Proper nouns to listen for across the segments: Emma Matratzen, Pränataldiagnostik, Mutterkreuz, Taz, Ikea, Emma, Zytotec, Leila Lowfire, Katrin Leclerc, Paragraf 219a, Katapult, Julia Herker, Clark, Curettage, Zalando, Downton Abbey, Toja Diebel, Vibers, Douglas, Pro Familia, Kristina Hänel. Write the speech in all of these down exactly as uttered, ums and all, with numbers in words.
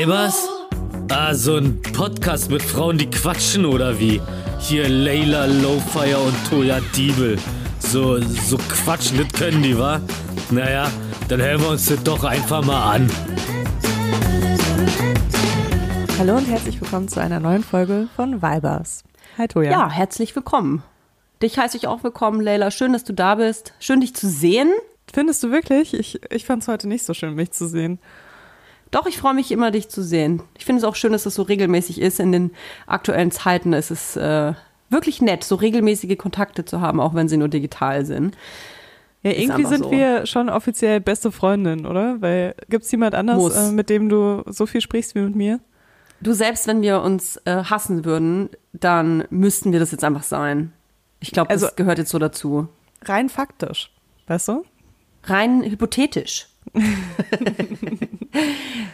Vibers? Ah, so ein Podcast mit Frauen, die quatschen, oder wie? Hier Leila Lowfire und Toja Diebel. So, so quatschen, das können die, wa? Naja, dann hören wir uns das doch einfach mal an. Hallo und herzlich willkommen zu einer neuen Folge von Vibers. Hi Toja. Ja, herzlich willkommen. Dich heiße ich auch willkommen, Leila. Schön, dass du da bist. Schön, dich zu sehen. Findest du wirklich? Ich, ich fand es heute nicht so schön, mich zu sehen. Doch, ich freue mich immer, dich zu sehen. Ich finde es auch schön, dass das so regelmäßig ist. In den aktuellen Zeiten ist es äh, wirklich nett, so regelmäßige Kontakte zu haben, auch wenn sie nur digital sind. Ja, ist irgendwie sind so. Wir schon offiziell beste Freundinnen, oder? Weil gibt es jemand anders, äh, mit dem du so viel sprichst wie mit mir? Du, selbst wenn wir uns äh, hassen würden, dann müssten wir das jetzt einfach sein. Ich glaube, also, das gehört jetzt so dazu. Rein faktisch, weißt du? Rein hypothetisch.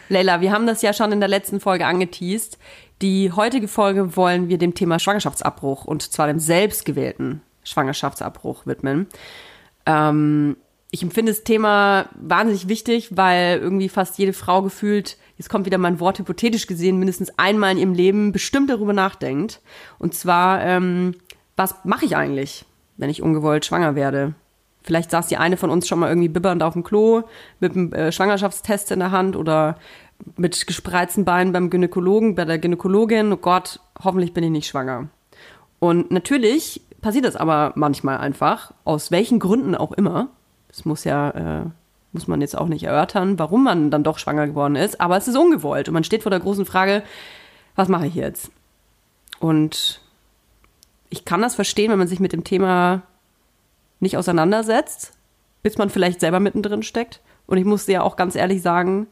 Leila, wir haben das ja schon in der letzten Folge angeteast. Die heutige Folge wollen wir dem Thema Schwangerschaftsabbruch, und zwar dem selbstgewählten Schwangerschaftsabbruch, widmen. Ähm, ich empfinde das Thema wahnsinnig wichtig, weil irgendwie fast jede Frau gefühlt, jetzt kommt wieder mein Wort hypothetisch gesehen, mindestens einmal in ihrem Leben bestimmt darüber nachdenkt. Und zwar, ähm, was mache ich eigentlich, wenn ich ungewollt schwanger werde? Vielleicht saß die eine von uns schon mal irgendwie bibbernd auf dem Klo mit einem äh, Schwangerschaftstest in der Hand oder mit gespreizten Beinen beim Gynäkologen, bei der Gynäkologin. Oh Gott, hoffentlich bin ich nicht schwanger. Und natürlich passiert das aber manchmal einfach, aus welchen Gründen auch immer. Das muss ja, äh, muss man jetzt auch nicht erörtern, warum man dann doch schwanger geworden ist. Aber es ist ungewollt und man steht vor der großen Frage, was mache ich jetzt? Und ich kann das verstehen, wenn man sich mit dem Thema nicht auseinandersetzt, bis man vielleicht selber mittendrin steckt. Und ich muss dir ja auch ganz ehrlich sagen,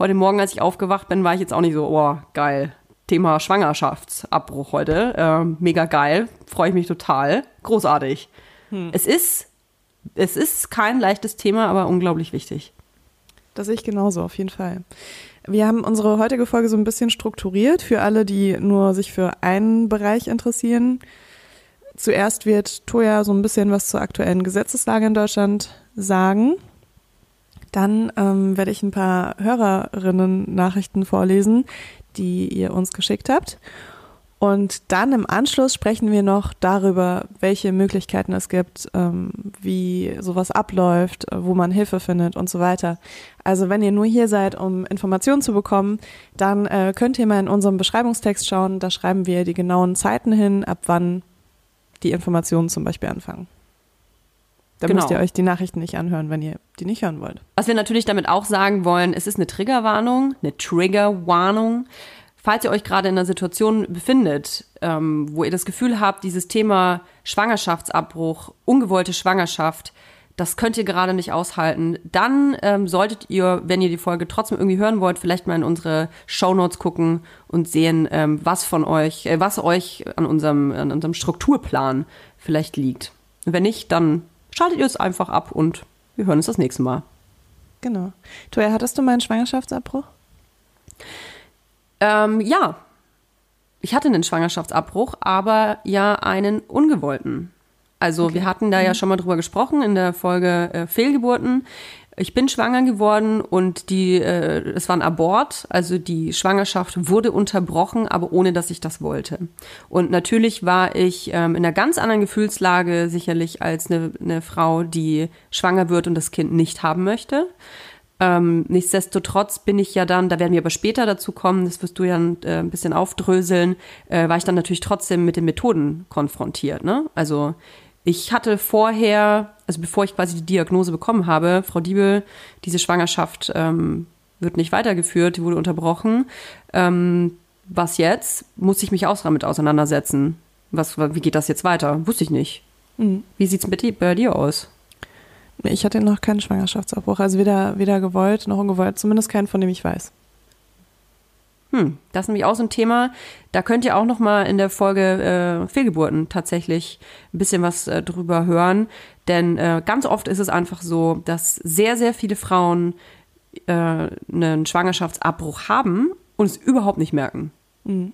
heute Morgen, als ich aufgewacht bin, war ich jetzt auch nicht so, oh, geil, Thema Schwangerschaftsabbruch heute, äh, mega geil, freue ich mich total, großartig. Hm. Es ist, es ist kein leichtes Thema, aber unglaublich wichtig. Das sehe ich genauso, auf jeden Fall. Wir haben unsere heutige Folge so ein bisschen strukturiert, für alle, die nur sich für einen Bereich interessieren. Zuerst wird Toja so ein bisschen was zur aktuellen Gesetzeslage in Deutschland sagen. Dann ähm, werde ich ein paar Hörerinnen-Nachrichten vorlesen, die ihr uns geschickt habt. Und dann im Anschluss sprechen wir noch darüber, welche Möglichkeiten es gibt, ähm, wie sowas abläuft, wo man Hilfe findet und so weiter. Also wenn ihr nur hier seid, um Informationen zu bekommen, dann äh, könnt ihr mal in unserem Beschreibungstext schauen. Da schreiben wir die genauen Zeiten hin, ab wann die Informationen zum Beispiel anfangen. Da genau. Müsst ihr euch die Nachrichten nicht anhören, wenn ihr die nicht hören wollt. Was wir natürlich damit auch sagen wollen, es ist eine Triggerwarnung, eine Triggerwarnung. Falls ihr euch gerade in einer Situation befindet, ähm, wo ihr das Gefühl habt, dieses Thema Schwangerschaftsabbruch, ungewollte Schwangerschaft, das könnt ihr gerade nicht aushalten, dann ähm, solltet ihr, wenn ihr die Folge trotzdem irgendwie hören wollt, vielleicht mal in unsere Shownotes gucken und sehen, ähm, was von euch, äh, was euch an unserem, an unserem Strukturplan vielleicht liegt. Und wenn nicht, dann schaltet ihr es einfach ab und wir hören uns das nächste Mal. Genau. Toja, hattest du mal einen Schwangerschaftsabbruch? Ähm, ja. Ich hatte einen Schwangerschaftsabbruch, aber ja einen ungewollten. Also okay. Wir hatten da ja schon mal drüber gesprochen in der Folge äh, Fehlgeburten. Ich bin schwanger geworden und die, äh, es war ein Abort, also die Schwangerschaft wurde unterbrochen, aber ohne, dass ich das wollte. Und natürlich war ich ähm, in einer ganz anderen Gefühlslage sicherlich als eine, eine Frau, die schwanger wird und das Kind nicht haben möchte. Ähm, nichtsdestotrotz bin ich ja dann, da werden wir aber später dazu kommen, das wirst du ja ein, äh, ein bisschen aufdröseln, äh, war ich dann natürlich trotzdem mit den Methoden konfrontiert, ne? Also ich hatte vorher, also bevor ich quasi die Diagnose bekommen habe, Frau Diebel, diese Schwangerschaft ähm, wird nicht weitergeführt, die wurde unterbrochen. Ähm, was jetzt? Muss ich mich auch damit auseinandersetzen? Was, wie geht das jetzt weiter? Wusste ich nicht. Mhm. Wie sieht es bei, bei dir aus? Ich hatte noch keinen Schwangerschaftsabbruch, also weder, weder gewollt noch ungewollt, zumindest keinen, von dem ich weiß. Hm, das ist nämlich auch so ein Thema, da könnt ihr auch noch mal in der Folge äh, Fehlgeburten tatsächlich ein bisschen was äh, drüber hören, denn äh, ganz oft ist es einfach so, dass sehr, sehr viele Frauen äh, einen Schwangerschaftsabbruch haben und es überhaupt nicht merken. Mhm.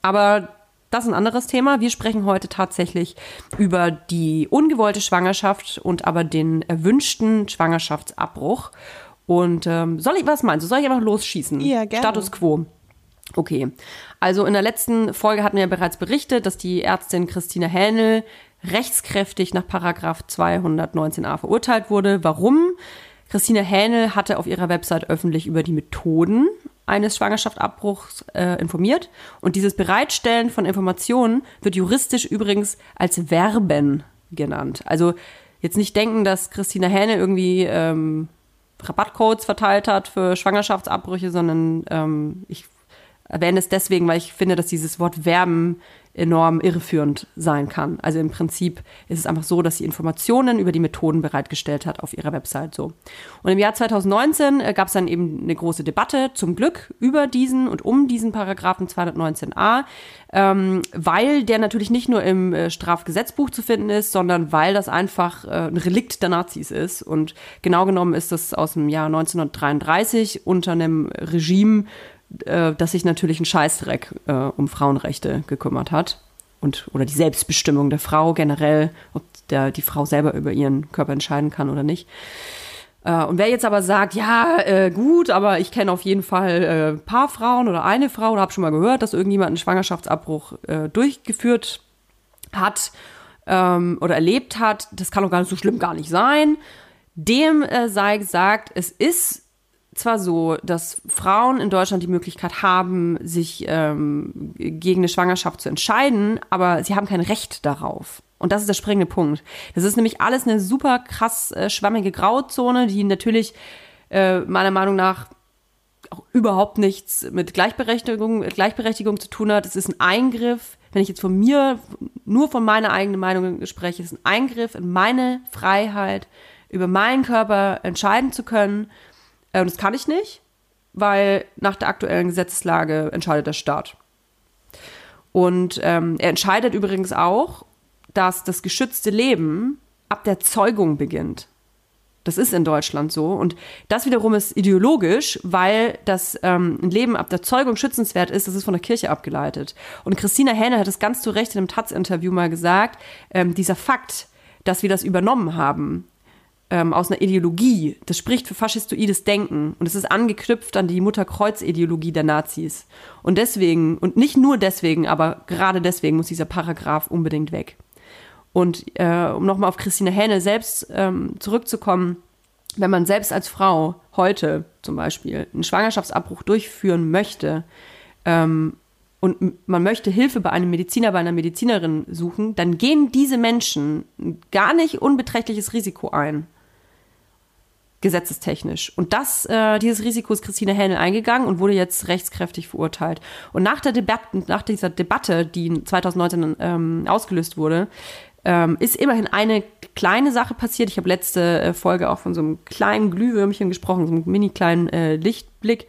Aber das ist ein anderes Thema. Wir sprechen heute tatsächlich über die ungewollte Schwangerschaft und aber den erwünschten Schwangerschaftsabbruch. Und ähm, soll ich, was meinst du, soll ich einfach losschießen? Ja, gerne. Status quo. Okay, also in der letzten Folge hatten wir bereits berichtet, dass die Ärztin Kristina Hänel rechtskräftig nach Paragraf zwei neunzehn a verurteilt wurde. Warum? Kristina Hänel hatte auf ihrer Website öffentlich über die Methoden eines Schwangerschaftsabbruchs äh, informiert. Und dieses Bereitstellen von Informationen wird juristisch übrigens als Verben genannt. Also jetzt nicht denken, dass Kristina Hänel irgendwie ähm, Rabattcodes verteilt hat für Schwangerschaftsabbrüche, sondern ähm, ich erwähne es deswegen, weil ich finde, dass dieses Wort Verben enorm irreführend sein kann. Also im Prinzip ist es einfach so, dass sie Informationen über die Methoden bereitgestellt hat auf ihrer Website. So. Und im Jahr zwanzig neunzehn gab es dann eben eine große Debatte, zum Glück, über diesen und um diesen Paragraphen zwei neunzehn a, ähm, weil der natürlich nicht nur im äh, Strafgesetzbuch zu finden ist, sondern weil das einfach äh, ein Relikt der Nazis ist. Und genau genommen ist das aus dem Jahr neunzehnhundertdreiunddreißig unter einem Regime, dass sich natürlich ein Scheißdreck äh, um Frauenrechte gekümmert hat und oder die Selbstbestimmung der Frau generell, ob der, die Frau selber über ihren Körper entscheiden kann oder nicht. Äh, und wer jetzt aber sagt, ja äh, gut, aber ich kenne auf jeden Fall äh, ein paar Frauen oder eine Frau oder habe schon mal gehört, dass irgendjemand einen Schwangerschaftsabbruch äh, durchgeführt hat ähm, oder erlebt hat, das kann doch gar nicht so schlimm gar nicht sein, dem äh, sei gesagt, es ist zwar so, dass Frauen in Deutschland die Möglichkeit haben, sich ähm, gegen eine Schwangerschaft zu entscheiden, aber sie haben kein Recht darauf. Und das ist der springende Punkt. Das ist nämlich alles eine super krass äh, schwammige Grauzone, die natürlich äh, meiner Meinung nach auch überhaupt nichts mit Gleichberechtigung, Gleichberechtigung zu tun hat. Es ist ein Eingriff, wenn ich jetzt von mir, nur von meiner eigenen Meinung spreche, es ist ein Eingriff in meine Freiheit, über meinen Körper entscheiden zu können. Und das kann ich nicht, weil nach der aktuellen Gesetzeslage entscheidet der Staat. Und ähm, er entscheidet übrigens auch, dass das geschützte Leben ab der Zeugung beginnt. Das ist in Deutschland so. Und das wiederum ist ideologisch, weil das ähm, Leben ab der Zeugung schützenswert ist. Das ist von der Kirche abgeleitet. Und Kristina Hänel hat es ganz zu Recht in einem Taz-Interview mal gesagt, ähm, dieser Fakt, dass wir das übernommen haben, aus einer Ideologie, das spricht für faschistoides Denken und es ist angeknüpft an die Mutterkreuz-Ideologie der Nazis. Und deswegen, und nicht nur deswegen, aber gerade deswegen muss dieser Paragraph unbedingt weg. Und äh, um nochmal auf Kristina Hänel selbst ähm, zurückzukommen, wenn man selbst als Frau heute zum Beispiel einen Schwangerschaftsabbruch durchführen möchte ähm, und man möchte Hilfe bei einem Mediziner, bei einer Medizinerin suchen, dann gehen diese Menschen gar nicht unbeträchtliches Risiko ein. Gesetzestechnisch. Und das, äh, dieses Risiko ist Kristina Hänel eingegangen und wurde jetzt rechtskräftig verurteilt. Und nach der Debatte, nach dieser Debatte, die zwanzig neunzehn ähm, ausgelöst wurde, ähm, ist immerhin eine kleine Sache passiert. Ich habe letzte Folge auch von so einem kleinen Glühwürmchen gesprochen, so einem mini kleinen äh, Lichtblick.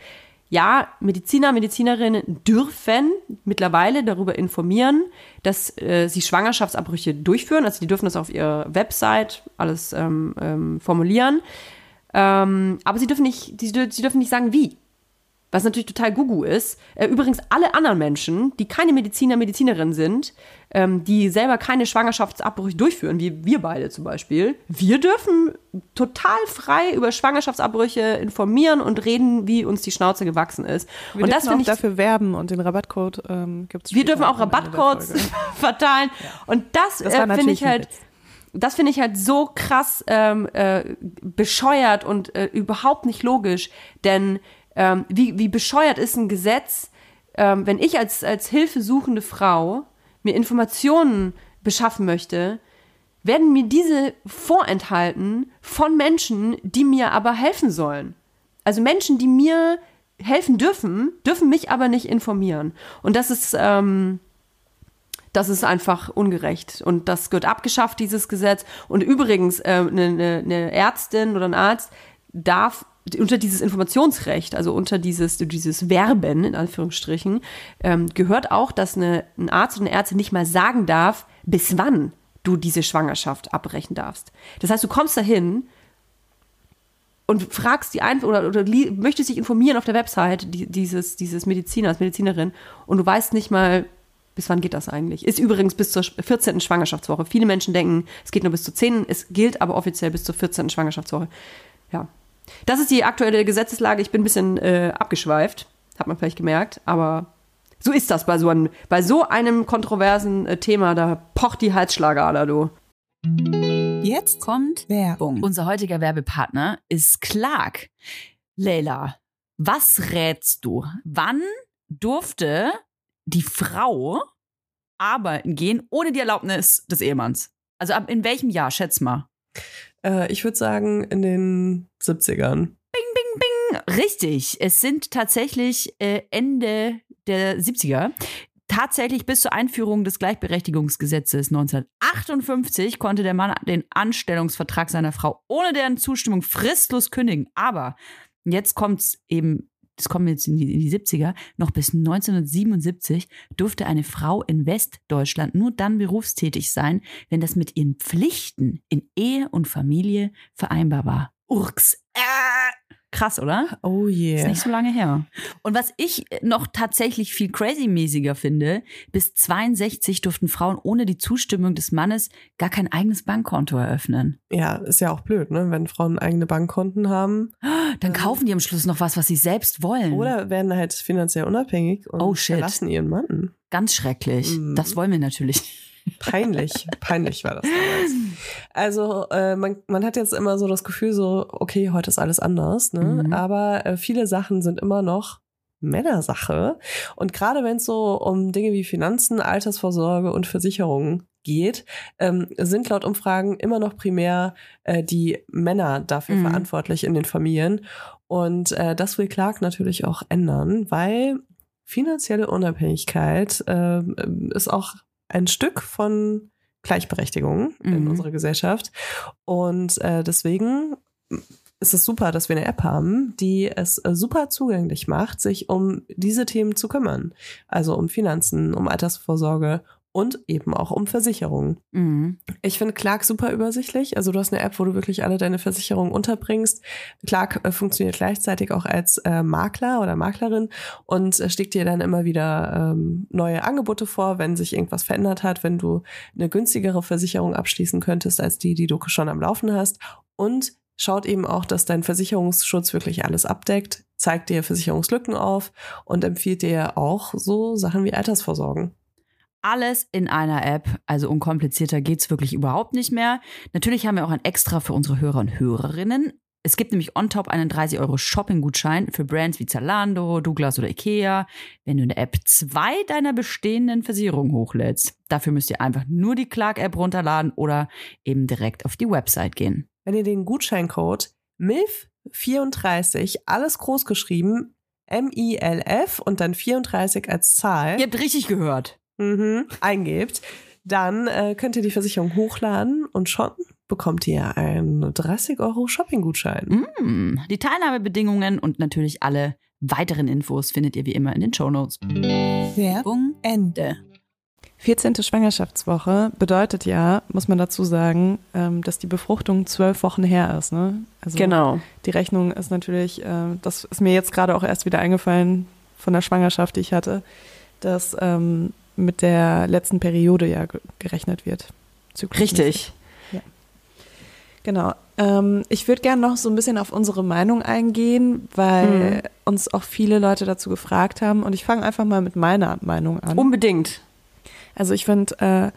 Ja, Mediziner, Medizinerinnen dürfen mittlerweile darüber informieren, dass äh, sie Schwangerschaftsabbrüche durchführen. Also die dürfen das auf ihrer Website alles ähm, ähm, formulieren. Ähm, aber sie dürfen nicht, sie dürfen nicht sagen, wie. Was natürlich total gugu ist. Äh, übrigens alle anderen Menschen, die keine Mediziner, Medizinerinnen sind, ähm, die selber keine Schwangerschaftsabbrüche durchführen, wie wir beide zum Beispiel, wir dürfen total frei über Schwangerschaftsabbrüche informieren und reden, wie uns die Schnauze gewachsen ist. Wir und das finde ich dafür werben und den Rabattcode ähm, gibt's. Wir dürfen auch Rabattcodes verteilen. Ja. Und das, das äh, finde ich halt. Das finde ich halt so krass ähm, äh, bescheuert und äh, überhaupt nicht logisch, denn ähm, wie, wie bescheuert ist ein Gesetz, ähm, wenn ich als, als hilfesuchende Frau mir Informationen beschaffen möchte, werden mir diese vorenthalten von Menschen, die mir aber helfen sollen. Also Menschen, die mir helfen dürfen, dürfen mich aber nicht informieren. Und das ist... Ähm, Das ist einfach ungerecht und das gehört abgeschafft, dieses Gesetz. Und übrigens, eine äh, ne Ärztin oder ein Arzt darf unter dieses Informationsrecht, also unter dieses, dieses Verben, in Anführungsstrichen, ähm, gehört auch, dass eine, ein Arzt oder eine Ärztin nicht mal sagen darf, bis wann du diese Schwangerschaft abbrechen darfst. Das heißt, du kommst dahin und fragst die ein oder, oder li- möchtest dich informieren auf der Website die, dieses, dieses Mediziners, Medizinerin und du weißt nicht mal, bis wann geht das eigentlich? Ist übrigens bis zur vierzehnten Schwangerschaftswoche. Viele Menschen denken, es geht nur bis zur zehnten. Es gilt aber offiziell bis zur vierzehnten Schwangerschaftswoche. Ja, Das ist die aktuelle Gesetzeslage. Ich bin ein bisschen äh, abgeschweift, hat man vielleicht gemerkt, aber so ist das bei so einem, bei so einem kontroversen äh, Thema, da pocht die Halsschlagader, du. Jetzt kommt Werbung. Unser heutiger Werbepartner ist Clark. Leila, was rätst du? Wann durfte die Frau arbeiten gehen ohne die Erlaubnis des Ehemanns? Also ab in welchem Jahr, schätz mal? Äh, ich würde sagen, in den siebzigern. Bing, bing, bing. Richtig. Es sind tatsächlich äh, Ende der siebziger. Tatsächlich bis zur Einführung des Gleichberechtigungsgesetzes neunzehnhundertachtundfünfzig konnte der Mann den Anstellungsvertrag seiner Frau ohne deren Zustimmung fristlos kündigen. Aber jetzt kommt's eben, es kommen jetzt in die, in die siebziger, noch bis neunzehnhundertsiebenundsiebzig durfte eine Frau in Westdeutschland nur dann berufstätig sein, wenn das mit ihren Pflichten in Ehe und Familie vereinbar war. Urks. Äh. Krass, oder? Oh yeah. Ist nicht so lange her. Und was ich noch tatsächlich viel crazy-mäßiger finde, bis zweiundsechzig durften Frauen ohne die Zustimmung des Mannes gar kein eigenes Bankkonto eröffnen. Ja, ist ja auch blöd, ne? Wenn Frauen eigene Bankkonten haben. Dann kaufen die am Schluss noch was, was sie selbst wollen. Oder werden halt finanziell unabhängig und oh, shit. Verlassen ihren Mann. Ganz schrecklich. Mm. Das wollen wir natürlich. Peinlich, peinlich war das damals. Also äh, man, man hat jetzt immer so das Gefühl so, okay, heute ist alles anders, ne? Mhm. Aber äh, viele Sachen sind immer noch Männersache. Und gerade wenn es so um Dinge wie Finanzen, Altersvorsorge und Versicherungen geht, ähm, sind laut Umfragen immer noch primär äh, die Männer dafür mhm. verantwortlich in den Familien. Und äh, das will Clark natürlich auch ändern, weil finanzielle Unabhängigkeit äh, ist auch ein Stück von Gleichberechtigung mhm. in unserer Gesellschaft. Und äh, deswegen ist es super, dass wir eine App haben, die es äh, super zugänglich macht, sich um diese Themen zu kümmern. Also um Finanzen, um Altersvorsorge und eben auch um Versicherungen. Mhm. Ich finde Clark super übersichtlich. Also du hast eine App, wo du wirklich alle deine Versicherungen unterbringst. Clark äh, funktioniert gleichzeitig auch als äh, Makler oder Maklerin und äh, schlägt dir dann immer wieder ähm, neue Angebote vor, wenn sich irgendwas verändert hat, wenn du eine günstigere Versicherung abschließen könntest, als die, die du schon am Laufen hast. Und schaut eben auch, dass dein Versicherungsschutz wirklich alles abdeckt, zeigt dir Versicherungslücken auf und empfiehlt dir auch so Sachen wie Altersvorsorgen. Alles in einer App, also unkomplizierter geht's wirklich überhaupt nicht mehr. Natürlich haben wir auch ein Extra für unsere Hörer und Hörerinnen. Es gibt nämlich on top einen dreißig Euro Shopping-Gutschein für Brands wie Zalando, Douglas oder Ikea, wenn du in der App zwei deiner bestehenden Versicherungen hochlädst. Dafür müsst ihr einfach nur die Clark-App runterladen oder eben direkt auf die Website gehen. Wenn ihr den Gutscheincode M I L F vierunddreißig, alles groß geschrieben, M I L F und dann vierunddreißig als Zahl. Ihr habt richtig gehört. Mhm, eingebt, dann äh, könnt ihr die Versicherung hochladen und schon bekommt ihr einen dreißig Euro Shopping-Gutschein. Mm, die Teilnahmebedingungen und natürlich alle weiteren Infos findet ihr wie immer in den Shownotes. Werbung Ende. vierzehnte Schwangerschaftswoche bedeutet ja, muss man dazu sagen, ähm, dass die Befruchtung zwölf Wochen her ist. Ne? Also genau. Die Rechnung ist natürlich, äh, das ist mir jetzt gerade auch erst wieder eingefallen von der Schwangerschaft, die ich hatte, dass ähm, mit der letzten Periode ja gerechnet wird. Richtig. Ja. Genau. Ähm, ich würde gerne noch so ein bisschen auf unsere Meinung eingehen, weil mhm. uns auch viele Leute dazu gefragt haben. Und ich fange einfach mal mit meiner Meinung an. Unbedingt. Also ich finde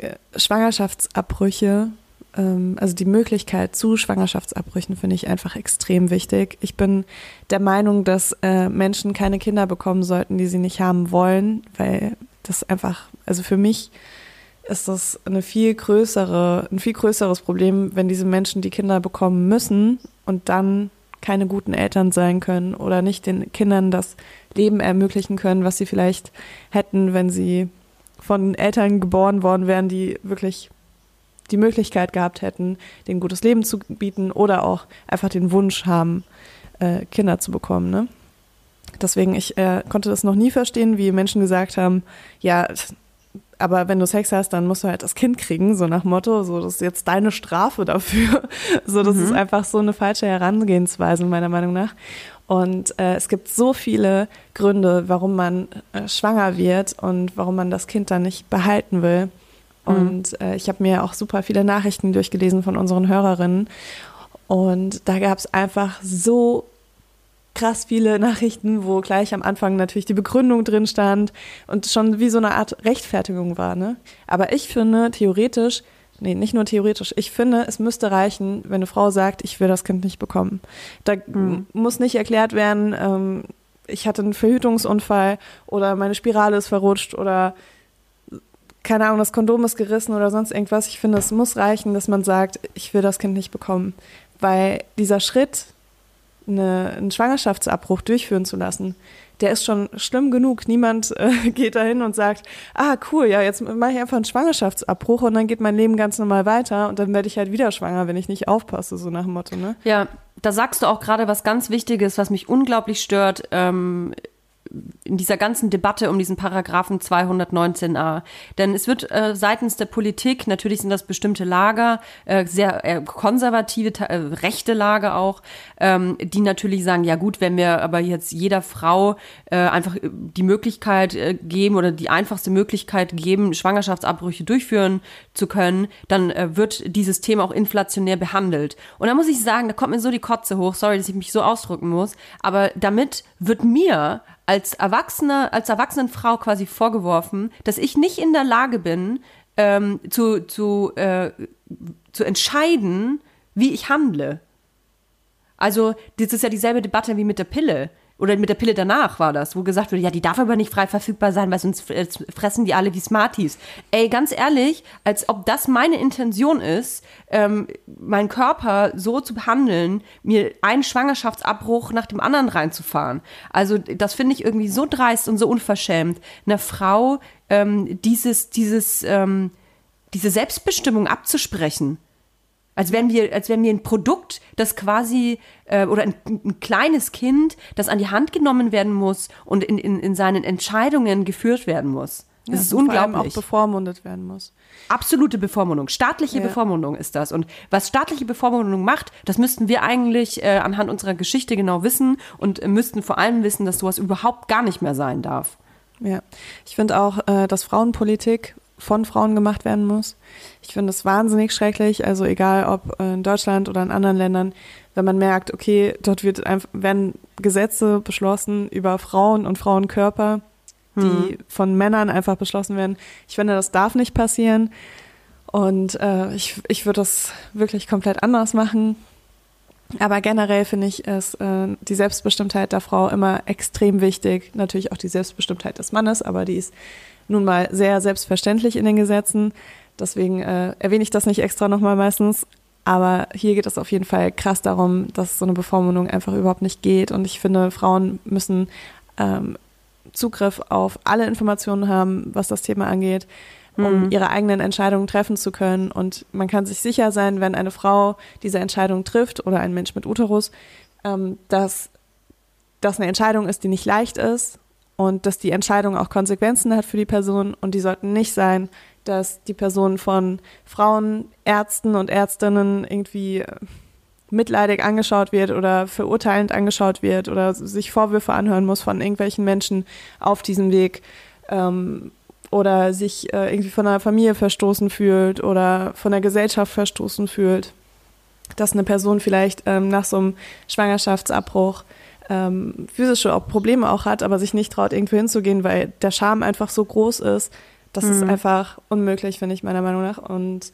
äh, Schwangerschaftsabbrüche, ähm, also die Möglichkeit zu Schwangerschaftsabbrüchen finde ich einfach extrem wichtig. Ich bin der Meinung, dass äh, Menschen keine Kinder bekommen sollten, die sie nicht haben wollen, weil das einfach, also für mich ist das eine viel größere, ein viel größeres Problem, wenn diese Menschen die Kinder bekommen müssen und dann keine guten Eltern sein können oder nicht den Kindern das Leben ermöglichen können, was sie vielleicht hätten, wenn sie von Eltern geboren worden wären, die wirklich die Möglichkeit gehabt hätten, denen ein gutes Leben zu bieten oder auch einfach den Wunsch haben, äh, Kinder zu bekommen, ne? Deswegen, ich äh, konnte das noch nie verstehen, wie Menschen gesagt haben, ja, aber wenn du Sex hast, dann musst du halt das Kind kriegen, so nach Motto, so das ist jetzt deine Strafe dafür. So, das mhm. ist einfach so eine falsche Herangehensweise meiner Meinung nach. Und äh, es gibt so viele Gründe, warum man äh, schwanger wird und warum man das Kind dann nicht behalten will. Mhm. Und äh, ich habe mir auch super viele Nachrichten durchgelesen von unseren Hörerinnen. Und da gab es einfach so krass viele Nachrichten, wo gleich am Anfang natürlich die Begründung drin stand und schon wie so eine Art Rechtfertigung war, ne? Aber ich finde theoretisch, nee, nicht nur theoretisch, ich finde, es müsste reichen, wenn eine Frau sagt, ich will das Kind nicht bekommen. Da mhm. muss nicht erklärt werden, ähm, ich hatte einen Verhütungsunfall oder meine Spirale ist verrutscht oder keine Ahnung, das Kondom ist gerissen oder sonst irgendwas. Ich finde, es muss reichen, dass man sagt, ich will das Kind nicht bekommen. Weil dieser Schritt, eine, einen Schwangerschaftsabbruch durchführen zu lassen, der ist schon schlimm genug. Niemand äh, geht da hin und sagt, ah cool, ja jetzt mache ich einfach einen Schwangerschaftsabbruch und dann geht mein Leben ganz normal weiter und dann werde ich halt wieder schwanger, wenn ich nicht aufpasse, so nach dem Motto, ne? Ja, da sagst du auch gerade was ganz Wichtiges, was mich unglaublich stört, ähm, in dieser ganzen Debatte um diesen Paragraphen zweihundertneunzehn a. Denn es wird äh, seitens der Politik, natürlich sind das bestimmte Lager, äh, sehr äh, konservative, äh, rechte Lager auch, ähm, die natürlich sagen, ja gut, wenn wir aber jetzt jeder Frau äh, einfach die Möglichkeit äh, geben oder die einfachste Möglichkeit geben, Schwangerschaftsabbrüche durchführen zu können, dann äh, wird dieses Thema auch inflationär behandelt. Und da muss ich sagen, da kommt mir so die Kotze hoch, sorry, dass ich mich so ausdrücken muss, aber damit wird mir als Erwachsene, als Erwachsenenfrau quasi vorgeworfen, dass ich nicht in der Lage bin, ähm, zu, zu, äh, zu entscheiden, wie ich handle. Also das ist ja dieselbe Debatte wie mit der Pille. Oder mit der Pille danach war das, wo gesagt wurde, ja, die darf aber nicht frei verfügbar sein, weil sonst fressen die alle wie Smarties. Ey, ganz ehrlich, als ob das meine Intention ist, ähm, meinen Körper so zu behandeln, mir einen Schwangerschaftsabbruch nach dem anderen reinzufahren. Also das finde ich irgendwie so dreist und so unverschämt, einer Frau ähm, dieses, dieses, ähm, diese Selbstbestimmung abzusprechen. Als wären wir, als wären wir ein Produkt, das quasi, äh, oder ein, ein kleines Kind, das an die Hand genommen werden muss und in, in, in seinen Entscheidungen geführt werden muss. Das ja, ist unglaublich. Vor allem auch bevormundet werden muss. Absolute Bevormundung. Staatliche ja. Bevormundung ist das. Und was staatliche Bevormundung macht, das müssten wir eigentlich äh, anhand unserer Geschichte genau wissen und äh, müssten vor allem wissen, dass sowas überhaupt gar nicht mehr sein darf. Ja, ich finde auch, äh, dass Frauenpolitik von Frauen gemacht werden muss. Ich finde das wahnsinnig schrecklich, also egal ob in Deutschland oder in anderen Ländern, wenn man merkt, okay, dort wird einfach, werden Gesetze beschlossen über Frauen und Frauenkörper, die mhm. von Männern einfach beschlossen werden. Ich finde, das darf nicht passieren und äh, ich, ich würde das wirklich komplett anders machen. Aber generell finde ich es äh, die Selbstbestimmtheit der Frau immer extrem wichtig. Natürlich auch die Selbstbestimmtheit des Mannes, aber die ist nun mal sehr selbstverständlich in den Gesetzen. Deswegen äh, erwähne ich das nicht extra nochmal meistens. Aber hier geht es auf jeden Fall krass darum, dass so eine Bevormundung einfach überhaupt nicht geht. Und ich finde, Frauen müssen ähm, Zugriff auf alle Informationen haben, was das Thema angeht, um mhm. ihre eigenen Entscheidungen treffen zu können. Und man kann sich sicher sein, wenn eine Frau diese Entscheidung trifft oder ein Mensch mit Uterus, ähm, dass das eine Entscheidung ist, die nicht leicht ist. Und dass die Entscheidung auch Konsequenzen hat für die Person und die sollten nicht sein, dass die Person von Frauen, Ärzten und Ärztinnen irgendwie mitleidig angeschaut wird oder verurteilend angeschaut wird oder sich Vorwürfe anhören muss von irgendwelchen Menschen auf diesem Weg ähm, oder sich äh, irgendwie von einer Familie verstoßen fühlt oder von der Gesellschaft verstoßen fühlt, dass eine Person vielleicht ähm, nach so einem Schwangerschaftsabbruch Ähm, physische auch Probleme auch hat, aber sich nicht traut, irgendwo hinzugehen, weil der Charme einfach so groß ist. Das mhm. ist einfach unmöglich, finde ich, meiner Meinung nach. Und,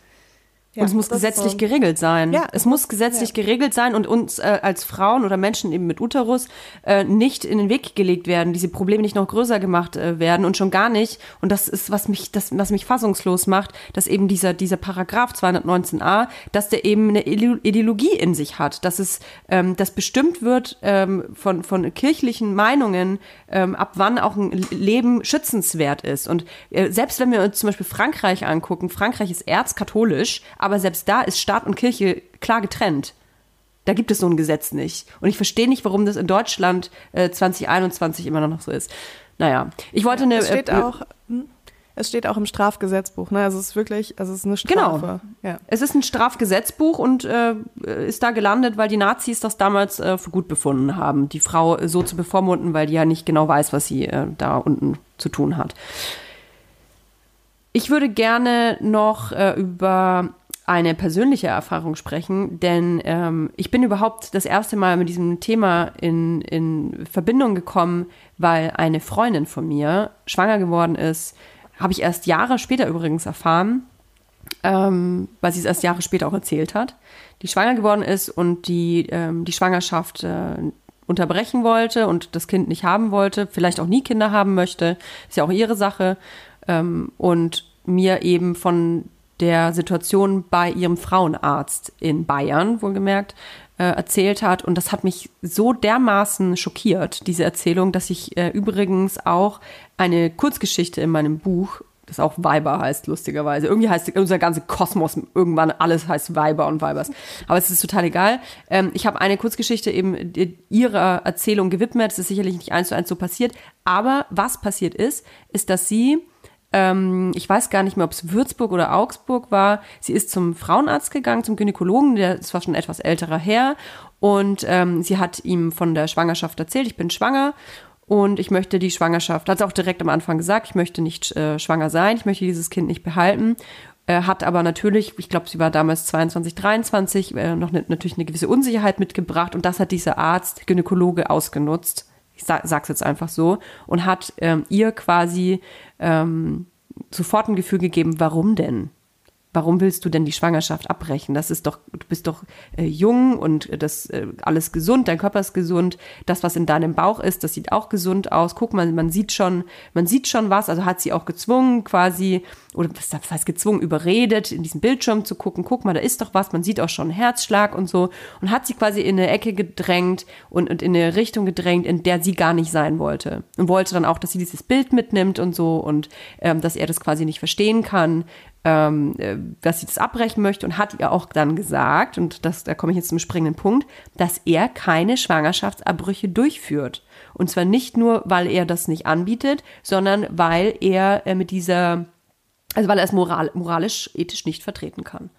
ja, und es muss gesetzlich so geregelt sein. Ja, es, es muss gesetzlich ja. geregelt sein und uns äh, als Frauen oder Menschen eben mit Uterus äh, nicht in den Weg gelegt werden, diese Probleme nicht noch größer gemacht äh, werden und schon gar nicht. Und das ist, was mich, das, was mich fassungslos macht, dass eben dieser, dieser Paragraph zweihundertneunzehn a, dass der eben eine Ideologie in sich hat, dass es, ähm, dass bestimmt wird ähm, von, von kirchlichen Meinungen, ähm, ab wann auch ein Leben schützenswert ist. Und äh, selbst wenn wir uns zum Beispiel Frankreich angucken, Frankreich ist erzkatholisch, aber selbst da ist Staat und Kirche klar getrennt. Da gibt es so ein Gesetz nicht. Und ich verstehe nicht, warum das in Deutschland äh, zwanzig einundzwanzig immer noch so ist. Naja, ich wollte eine... Es steht, äh, auch, es steht auch im Strafgesetzbuch, ne? Also es ist wirklich, also es ist eine Strafe. Genau, ja. Es ist ein Strafgesetzbuch und äh, ist da gelandet, weil die Nazis das damals äh, für gut befunden haben, die Frau so zu bevormunden, weil die ja nicht genau weiß, was sie äh, da unten zu tun hat. Ich würde gerne noch äh, über eine persönliche Erfahrung sprechen, denn ähm, ich bin überhaupt das erste Mal mit diesem Thema in, in Verbindung gekommen, weil eine Freundin von mir schwanger geworden ist. Habe ich erst Jahre später übrigens erfahren, ähm, weil sie es erst Jahre später auch erzählt hat, die schwanger geworden ist und die, ähm, die Schwangerschaft äh, unterbrechen wollte und das Kind nicht haben wollte, vielleicht auch nie Kinder haben möchte, ist ja auch ihre Sache, ähm, und mir eben von der Situation bei ihrem Frauenarzt in Bayern, wohlgemerkt, äh, erzählt hat. Und das hat mich so dermaßen schockiert, diese Erzählung, dass ich äh, übrigens auch eine Kurzgeschichte in meinem Buch, das auch Weiber heißt, lustigerweise. Irgendwie heißt unser ganzer Kosmos, irgendwann alles heißt Weiber und Weibers. Aber es ist total egal. Ähm, ich habe eine Kurzgeschichte eben ihrer Erzählung gewidmet. Es ist sicherlich nicht eins zu eins so passiert. Aber was passiert ist, ist, dass sie... ich weiß gar nicht mehr, ob es Würzburg oder Augsburg war. Sie ist zum Frauenarzt gegangen, zum Gynäkologen, der das war schon etwas älterer Herr. Und ähm, sie hat ihm von der Schwangerschaft erzählt, ich bin schwanger und ich möchte die Schwangerschaft, hat sie auch direkt am Anfang gesagt, ich möchte nicht äh, schwanger sein, ich möchte dieses Kind nicht behalten. Äh, hat aber natürlich, ich glaube, sie war damals zweiundzwanzig, dreiundzwanzig, äh, noch ne, natürlich eine gewisse Unsicherheit mitgebracht. Und das hat dieser Arzt, Gynäkologe, ausgenutzt. Ich sag, sag's jetzt einfach so, und hat ähm, ihr quasi ähm, sofort ein Gefühl gegeben, warum denn? Warum willst du denn die Schwangerschaft abbrechen? Das ist doch, du bist doch äh, jung und das äh, alles gesund, dein Körper ist gesund, das, was in deinem Bauch ist, das sieht auch gesund aus. Guck mal, man sieht schon, man sieht schon was, also hat sie auch gezwungen quasi, oder was heißt gezwungen, überredet, in diesen Bildschirm zu gucken, guck mal, da ist doch was, man sieht auch schon einen Herzschlag und so, und hat sie quasi in eine Ecke gedrängt und, und in eine Richtung gedrängt, in der sie gar nicht sein wollte. Und wollte dann auch, dass sie dieses Bild mitnimmt und so, und ähm, dass er das quasi nicht verstehen kann, dass sie das abbrechen möchte, und hat ihr auch dann gesagt, und das, da komme ich jetzt zum springenden Punkt, dass er keine Schwangerschaftsabbrüche durchführt. Und zwar nicht nur, weil er das nicht anbietet, sondern weil er mit dieser, also weil er es moral, moralisch, ethisch nicht vertreten kann.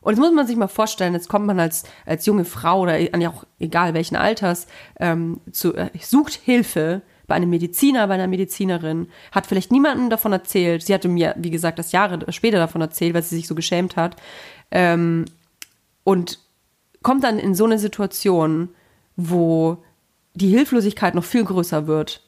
Und das muss man sich mal vorstellen, jetzt kommt man als, als junge Frau oder auch egal welchen Alters, ähm, zu, äh, sucht Hilfe, bei einem Mediziner, bei einer Medizinerin, hat vielleicht niemandem davon erzählt. Sie hatte mir, wie gesagt, das Jahre später davon erzählt, weil sie sich so geschämt hat. Ähm, und kommt dann in so eine Situation, wo die Hilflosigkeit noch viel größer wird.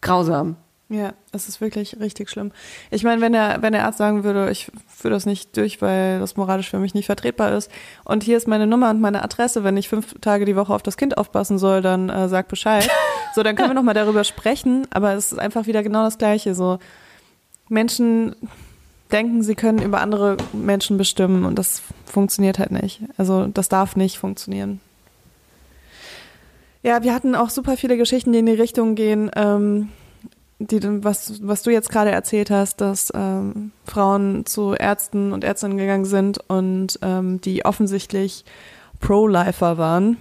Grausam. Ja, es ist wirklich richtig schlimm. Ich meine, wenn der, wenn der Arzt sagen würde, ich führe das nicht durch, weil das moralisch für mich nicht vertretbar ist und hier ist meine Nummer und meine Adresse, wenn ich fünf Tage die Woche auf das Kind aufpassen soll, dann äh, sag Bescheid. So, dann können wir nochmal darüber sprechen, aber es ist einfach wieder genau das Gleiche. So, Menschen denken, sie können über andere Menschen bestimmen, und das funktioniert halt nicht. Also das darf nicht funktionieren. Ja, wir hatten auch super viele Geschichten, die in die Richtung gehen, ähm, Die, was, was du jetzt gerade erzählt hast, dass ähm, Frauen zu Ärzten und Ärztinnen gegangen sind und ähm, die offensichtlich Pro-Lifer waren,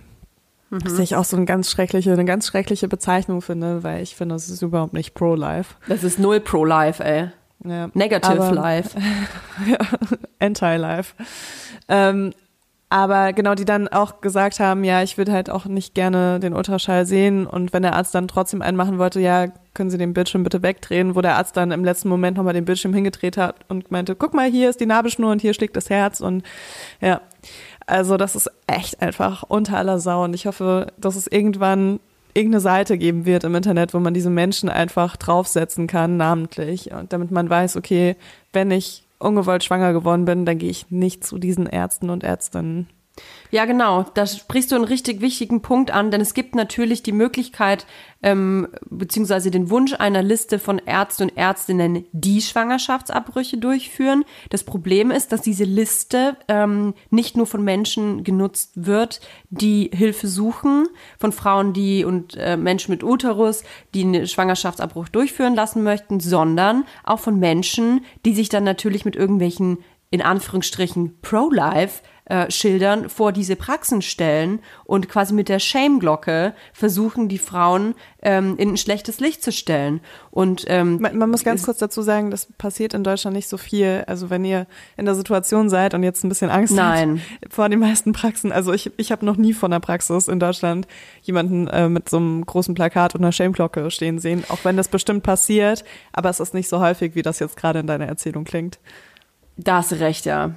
mhm. was ich auch so eine ganz schreckliche, eine ganz schreckliche Bezeichnung finde, weil ich finde, das ist überhaupt nicht Pro-Life. Das ist null Pro-Life, ey. Ja. Negative aber, Life. Ja, Anti-Life. Ähm, Aber genau, die dann auch gesagt haben, ja, ich würde halt auch nicht gerne den Ultraschall sehen. Und wenn der Arzt dann trotzdem einen machen wollte, ja, können Sie den Bildschirm bitte wegdrehen, wo der Arzt dann im letzten Moment nochmal den Bildschirm hingedreht hat und meinte, guck mal, hier ist die Nabelschnur und hier schlägt das Herz. Und ja, also das ist echt einfach unter aller Sau. Und ich hoffe, dass es irgendwann irgendeine Seite geben wird im Internet, wo man diese Menschen einfach draufsetzen kann, namentlich. Und damit man weiß, okay, wenn ich ungewollt schwanger geworden bin, dann gehe ich nicht zu diesen Ärzten und Ärztinnen. Ja, genau. Da sprichst du einen richtig wichtigen Punkt an, denn es gibt natürlich die Möglichkeit, ähm, beziehungsweise den Wunsch einer Liste von Ärzten und Ärztinnen, die Schwangerschaftsabbrüche durchführen. Das Problem ist, dass diese Liste ähm, nicht nur von Menschen genutzt wird, die Hilfe suchen, von Frauen, die und äh, Menschen mit Uterus, die einen Schwangerschaftsabbruch durchführen lassen möchten, sondern auch von Menschen, die sich dann natürlich mit irgendwelchen, in Anführungsstrichen, Pro-Life Äh, Schildern vor diese Praxen stellen und quasi mit der Shame-Glocke versuchen, die Frauen ähm, in ein schlechtes Licht zu stellen. Und ähm, man, man muss ganz kurz dazu sagen, das passiert in Deutschland nicht so viel. Also wenn ihr in der Situation seid und jetzt ein bisschen Angst Nein. habt vor den meisten Praxen, also ich, ich habe noch nie von der Praxis in Deutschland jemanden äh, mit so einem großen Plakat und einer Shame-Glocke stehen sehen, auch wenn das bestimmt passiert, aber es ist nicht so häufig, wie das jetzt gerade in deiner Erzählung klingt. Da hast du recht, ja.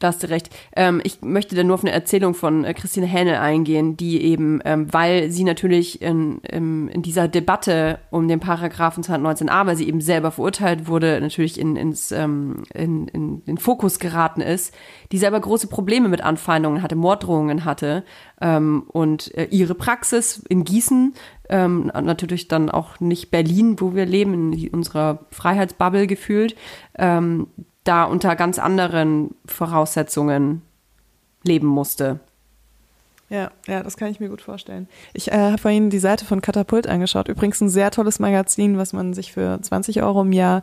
Da hast du recht. Ähm, ich möchte da nur auf eine Erzählung von äh, Kristina Hänel eingehen, die eben, ähm, weil sie natürlich in, in, in dieser Debatte um den Paragrafen zweihundertneunzehn a, weil sie eben selber verurteilt wurde, natürlich in, ins, ähm, in, in den Fokus geraten ist, die selber große Probleme mit Anfeindungen hatte, Morddrohungen hatte. Ähm, und äh, ihre Praxis in Gießen, ähm, natürlich dann auch nicht Berlin, wo wir leben, in unserer Freiheitsbubble gefühlt, ähm, da unter ganz anderen Voraussetzungen leben musste. Ja, ja, das kann ich mir gut vorstellen. Ich äh, habe vorhin die Seite von Katapult angeschaut. Übrigens ein sehr tolles Magazin, was man sich für zwanzig Euro im Jahr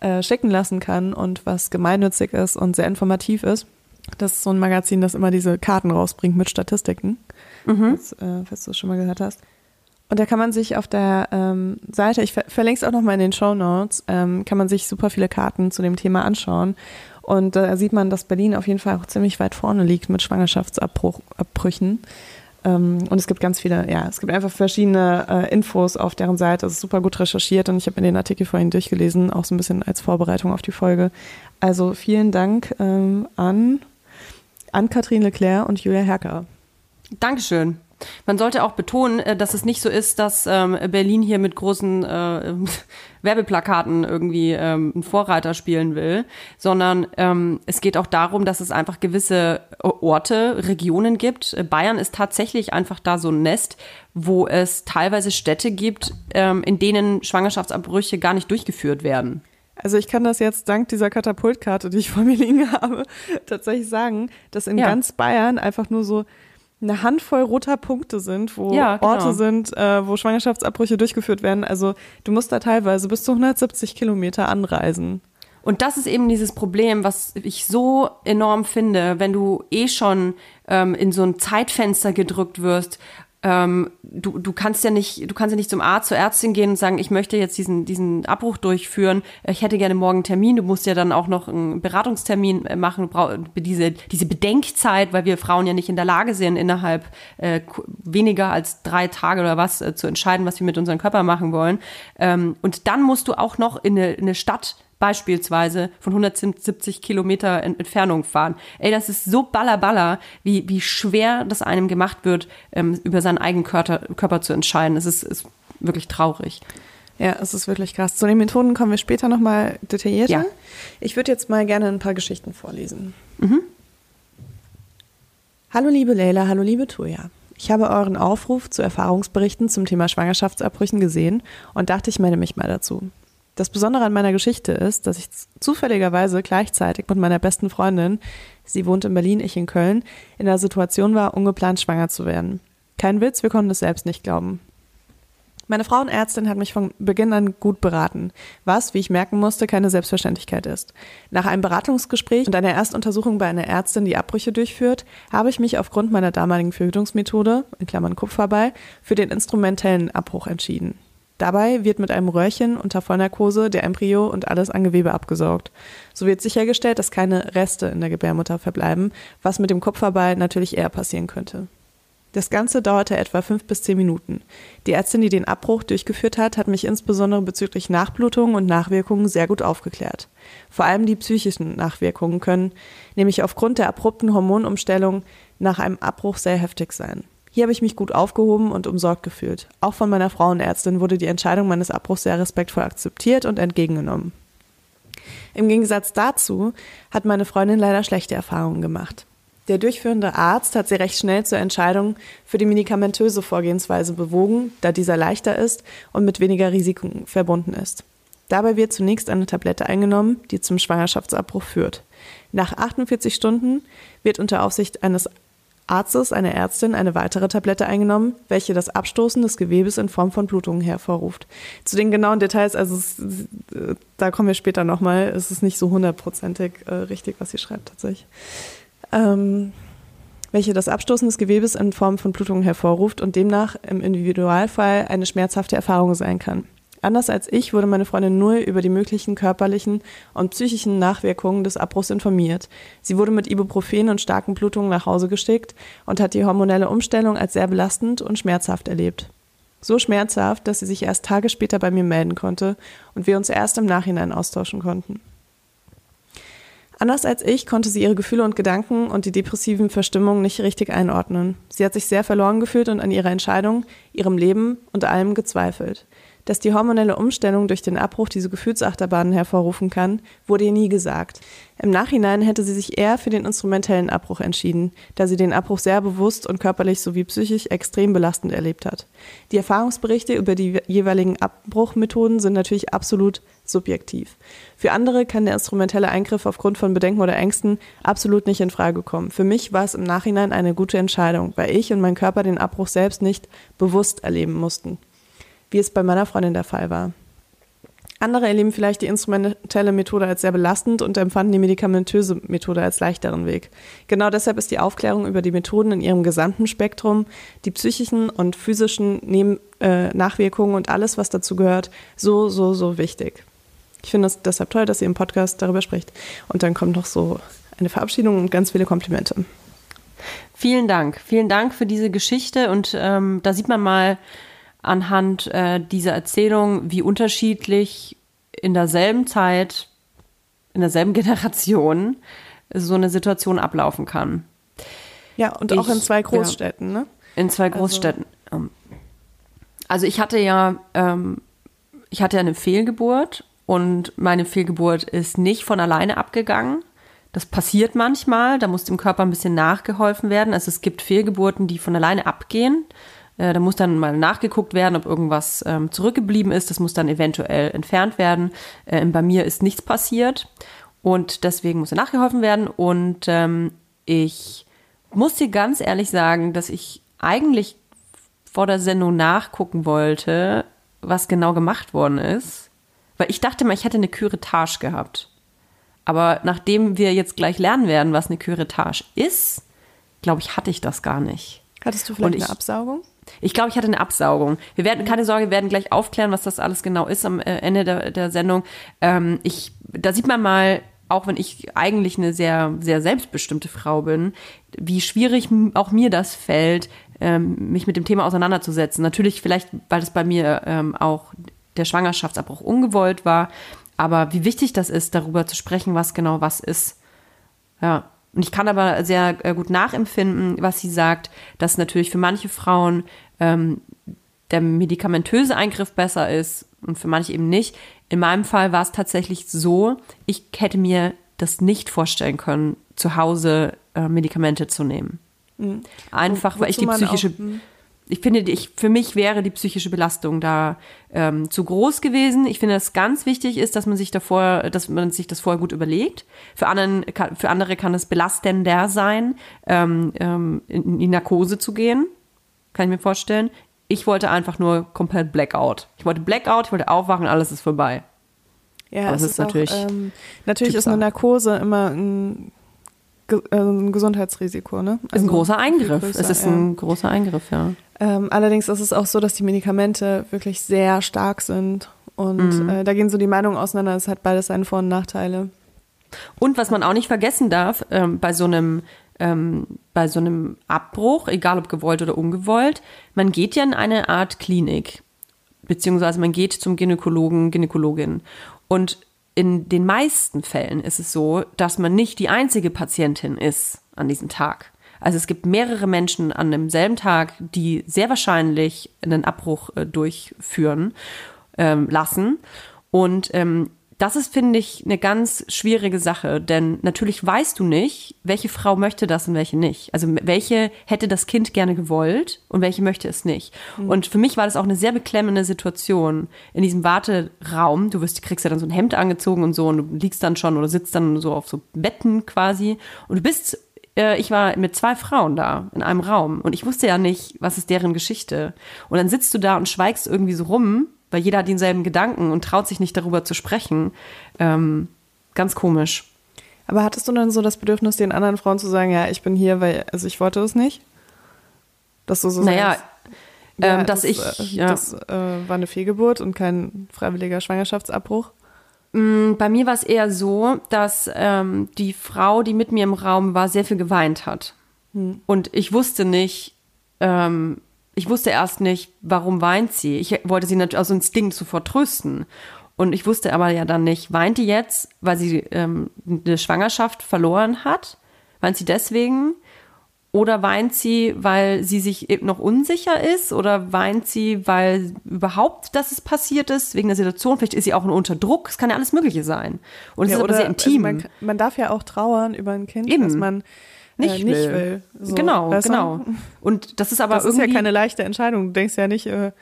äh, schicken lassen kann und was gemeinnützig ist und sehr informativ ist. Das ist so ein Magazin, das immer diese Karten rausbringt mit Statistiken, mhm. das, äh, falls du es schon mal gehört hast. Und da kann man sich auf der ähm, Seite, ich ver- verlinke es auch nochmal in den Shownotes, ähm, kann man sich super viele Karten zu dem Thema anschauen. Und da äh, sieht man, dass Berlin auf jeden Fall auch ziemlich weit vorne liegt mit Schwangerschaftsabbrüchen. Ähm, und es gibt ganz viele, ja, es gibt einfach verschiedene äh, Infos auf deren Seite. Es ist super gut recherchiert und ich habe mir den Artikel vorhin durchgelesen, auch so ein bisschen als Vorbereitung auf die Folge. Also vielen Dank ähm, an, an Katrin Leclerc und Julia Herker. Dankeschön. Man sollte auch betonen, dass es nicht so ist, dass ähm, Berlin hier mit großen äh, Werbeplakaten irgendwie ähm, einen Vorreiter spielen will, sondern ähm, es geht auch darum, dass es einfach gewisse Orte, Regionen gibt. Bayern ist tatsächlich einfach da so ein Nest, wo es teilweise Städte gibt, ähm, in denen Schwangerschaftsabbrüche gar nicht durchgeführt werden. Also ich kann das jetzt dank dieser Katapultkarte, die ich vor mir liegen habe, tatsächlich sagen, dass in ja. ganz Bayern einfach nur so eine Handvoll roter Punkte sind, wo ja, genau. Orte sind, äh, wo Schwangerschaftsabbrüche durchgeführt werden. Also du musst da teilweise bis zu hundertsiebzig Kilometer anreisen. Und das ist eben dieses Problem, was ich so enorm finde, wenn du eh schon ähm, in so ein Zeitfenster gedrückt wirst. Ähm, du, du kannst ja nicht, du kannst ja nicht zum Arzt, zur Ärztin gehen und sagen, ich möchte jetzt diesen, diesen Abbruch durchführen, ich hätte gerne morgen einen Termin, du musst ja dann auch noch einen Beratungstermin machen, diese, diese Bedenkzeit, weil wir Frauen ja nicht in der Lage sind, innerhalb äh, weniger als drei Tage oder was äh, zu entscheiden, was wir mit unserem Körper machen wollen. Ähm, und dann musst du auch noch in eine, in eine Stadt beispielsweise von hundertsiebzig Kilometer Entfernung fahren. Ey, das ist so ballerballer, wie, wie schwer das einem gemacht wird, ähm, über seinen eigenen Körper, Körper zu entscheiden. Es ist, ist wirklich traurig. Ja, es ist wirklich krass. Zu den Methoden kommen wir später nochmal detaillierter. Ja. Ich würde jetzt mal gerne ein paar Geschichten vorlesen. Mhm. Hallo liebe Leila, hallo liebe Toja. Ich habe euren Aufruf zu Erfahrungsberichten zum Thema Schwangerschaftsabbrüchen gesehen und dachte, ich melde mich mal dazu. Das Besondere an meiner Geschichte ist, dass ich zufälligerweise gleichzeitig mit meiner besten Freundin, sie wohnt in Berlin, ich in Köln, in der Situation war, ungeplant schwanger zu werden. Kein Witz, wir konnten es selbst nicht glauben. Meine Frauenärztin hat mich von Beginn an gut beraten, was, wie ich merken musste, keine Selbstverständlichkeit ist. Nach einem Beratungsgespräch und einer Erstuntersuchung bei einer Ärztin, die Abbrüche durchführt, habe ich mich aufgrund meiner damaligen Verhütungsmethode, in Klammern Kupferball, für den instrumentellen Abbruch entschieden. Dabei wird mit einem Röhrchen unter Vollnarkose der Embryo und alles an Gewebe abgesaugt. So wird sichergestellt, dass keine Reste in der Gebärmutter verbleiben, was mit dem Kupferball natürlich eher passieren könnte. Das Ganze dauerte etwa fünf bis zehn Minuten. Die Ärztin, die den Abbruch durchgeführt hat, hat mich insbesondere bezüglich Nachblutungen und Nachwirkungen sehr gut aufgeklärt. Vor allem die psychischen Nachwirkungen können, nämlich aufgrund der abrupten Hormonumstellung, nach einem Abbruch sehr heftig sein. Hier habe ich mich gut aufgehoben und umsorgt gefühlt. Auch von meiner Frauenärztin wurde die Entscheidung meines Abbruchs sehr respektvoll akzeptiert und entgegengenommen. Im Gegensatz dazu hat meine Freundin leider schlechte Erfahrungen gemacht. Der durchführende Arzt hat sie recht schnell zur Entscheidung für die medikamentöse Vorgehensweise bewogen, da dieser leichter ist und mit weniger Risiken verbunden ist. Dabei wird zunächst eine Tablette eingenommen, die zum Schwangerschaftsabbruch führt. Nach achtundvierzig Stunden wird unter Aufsicht eines Arztes, einer Ärztin, eine weitere Tablette eingenommen, welche das Abstoßen des Gewebes in Form von Blutungen hervorruft. Zu den genauen Details, also es, da kommen wir später nochmal, es ist nicht so hundertprozentig äh, richtig, was sie schreibt tatsächlich. Ähm, welche das Abstoßen des Gewebes in Form von Blutungen hervorruft und demnach im Individualfall eine schmerzhafte Erfahrung sein kann. Anders als ich wurde meine Freundin null über die möglichen körperlichen und psychischen Nachwirkungen des Abbruchs informiert. Sie wurde mit Ibuprofen und starken Blutungen nach Hause geschickt und hat die hormonelle Umstellung als sehr belastend und schmerzhaft erlebt. So schmerzhaft, dass sie sich erst Tage später bei mir melden konnte und wir uns erst im Nachhinein austauschen konnten. Anders als ich konnte sie ihre Gefühle und Gedanken und die depressiven Verstimmungen nicht richtig einordnen. Sie hat sich sehr verloren gefühlt und an ihrer Entscheidung, ihrem Leben und allem gezweifelt. Dass die hormonelle Umstellung durch den Abbruch diese Gefühlsachterbahnen hervorrufen kann, wurde ihr nie gesagt. Im Nachhinein hätte sie sich eher für den instrumentellen Abbruch entschieden, da sie den Abbruch sehr bewusst und körperlich sowie psychisch extrem belastend erlebt hat. Die Erfahrungsberichte über die jeweiligen Abbruchmethoden sind natürlich absolut subjektiv. Für andere kann der instrumentelle Eingriff aufgrund von Bedenken oder Ängsten absolut nicht in Frage kommen. Für mich war es im Nachhinein eine gute Entscheidung, weil ich und mein Körper den Abbruch selbst nicht bewusst erleben mussten, wie es bei meiner Freundin der Fall war. Andere erleben vielleicht die instrumentelle Methode als sehr belastend und empfanden die medikamentöse Methode als leichteren Weg. Genau deshalb ist die Aufklärung über die Methoden in ihrem gesamten Spektrum, die psychischen und physischen Neben- äh, Nachwirkungen und alles, was dazu gehört, so, so, so wichtig. Ich finde es deshalb toll, dass ihr im Podcast darüber spricht. Und dann kommt noch so eine Verabschiedung und ganz viele Komplimente. Vielen Dank. Vielen Dank für diese Geschichte. Und ähm, da sieht man mal, anhand äh, dieser Erzählung, wie unterschiedlich in derselben Zeit, in derselben Generation so eine Situation ablaufen kann. Ja, und ich, auch in zwei Großstädten, ja, ne? In zwei Großstädten. Also, also ich hatte ja, ähm, ich hatte ja eine Fehlgeburt und meine Fehlgeburt ist nicht von alleine abgegangen. Das passiert manchmal, da muss dem Körper ein bisschen nachgeholfen werden. Also es gibt Fehlgeburten, die von alleine abgehen. Da muss dann mal nachgeguckt werden, ob irgendwas ähm, zurückgeblieben ist. Das muss dann eventuell entfernt werden. Ähm, bei mir ist nichts passiert und deswegen muss nachgeholfen werden. Und ähm, ich muss dir ganz ehrlich sagen, dass ich eigentlich vor der Sendung nachgucken wollte, was genau gemacht worden ist. Weil ich dachte mal, ich hätte eine Curettage gehabt. Aber nachdem wir jetzt gleich lernen werden, was eine Curettage ist, glaube ich, hatte ich das gar nicht. Hattest du vielleicht ich, eine Absaugung? Ich glaube, ich hatte eine Absaugung. Wir werden, keine Sorge, wir werden gleich aufklären, was das alles genau ist am Ende der, der Sendung. Ähm, ich, da sieht man mal, auch wenn ich eigentlich eine sehr, sehr selbstbestimmte Frau bin, wie schwierig auch mir das fällt, ähm, mich mit dem Thema auseinanderzusetzen. Natürlich vielleicht, weil es bei mir ähm, auch der Schwangerschaftsabbruch ungewollt war, aber wie wichtig das ist, darüber zu sprechen, was genau was ist. Ja. Und ich kann aber sehr gut nachempfinden, was sie sagt, dass natürlich für manche Frauen ähm, der medikamentöse Eingriff besser ist und für manche eben nicht. In meinem Fall war es tatsächlich so, ich hätte mir das nicht vorstellen können, zu Hause äh, Medikamente zu nehmen. Mhm. Einfach, weil ich die psychische... Ich finde, ich, für mich wäre die psychische Belastung da ähm, zu groß gewesen. Ich finde, dass ganz wichtig ist, dass man sich davor, dass man sich das vorher gut überlegt. Für, anderen, für andere kann es belastender sein, ähm, ähm, in die Narkose zu gehen. Kann ich mir vorstellen. Ich wollte einfach nur komplett Blackout. Ich wollte Blackout, ich wollte aufwachen, alles ist vorbei. Ja, das ist, ist natürlich. Auch, ähm, natürlich Typsache. Ist eine Narkose immer ein Ge- äh, ein Gesundheitsrisiko, ne? Also ist ein großer Eingriff. Größer, es ist ja. ein großer Eingriff, ja. Ähm, allerdings ist es auch so, dass die Medikamente wirklich sehr stark sind und mhm. äh, da gehen so die Meinungen auseinander. Es hat beides seine Vor- und Nachteile. Und was man auch nicht vergessen darf, ähm, bei so einem ähm, bei so einem Abbruch, egal ob gewollt oder ungewollt, man geht ja in eine Art Klinik, beziehungsweise man geht zum Gynäkologen, Gynäkologin. Und in den meisten Fällen ist es so, dass man nicht die einzige Patientin ist an diesem Tag. Also es gibt mehrere Menschen an demselben Tag, die sehr wahrscheinlich einen Abbruch äh, durchführen ähm, lassen. Und ähm, das ist, finde ich, eine ganz schwierige Sache. Denn natürlich weißt du nicht, welche Frau möchte das und welche nicht. Also welche hätte das Kind gerne gewollt und welche möchte es nicht. Mhm. Und für mich war das auch eine sehr beklemmende Situation in diesem Warteraum. Du wirst, kriegst ja dann so ein Hemd angezogen und so und du liegst dann schon oder sitzt dann so auf so Betten quasi. Und du bist, äh, ich war mit zwei Frauen da in einem Raum und ich wusste ja nicht, was ist deren Geschichte. Und dann sitzt du da und schweigst irgendwie so rum, weil jeder hat denselben Gedanken und traut sich nicht darüber zu sprechen. Ähm, ganz komisch. Aber hattest du dann so das Bedürfnis, den anderen Frauen zu sagen, ja, ich bin hier, weil also ich wollte es nicht? Dass du so naja, sagst, ähm, ja, dass das, ich... Äh, ja. Das äh, war eine Fehlgeburt und kein freiwilliger Schwangerschaftsabbruch? Bei mir war es eher so, dass ähm, die Frau, die mit mir im Raum war, sehr viel geweint hat. Hm. Und ich wusste nicht... Ähm, Ich wusste erst nicht, warum weint sie. Ich wollte sie natürlich aus Instinkt sofort trösten. Und ich wusste aber ja dann nicht, weint die jetzt, weil sie ähm, eine Schwangerschaft verloren hat? Weint sie deswegen? Oder weint sie, weil sie sich eben noch unsicher ist? Oder weint sie, weil überhaupt, dass es passiert ist, wegen der Situation? Vielleicht ist sie auch unter Druck. Es kann ja alles Mögliche sein. Und es ja, ist aber sehr intim. Also man, man darf ja auch trauern über ein Kind, eben. dass man nicht, äh, nicht will. will. So, genau, genau. Man? Und das ist aber das irgendwie... Das ist ja keine leichte Entscheidung. Du denkst ja nicht, äh,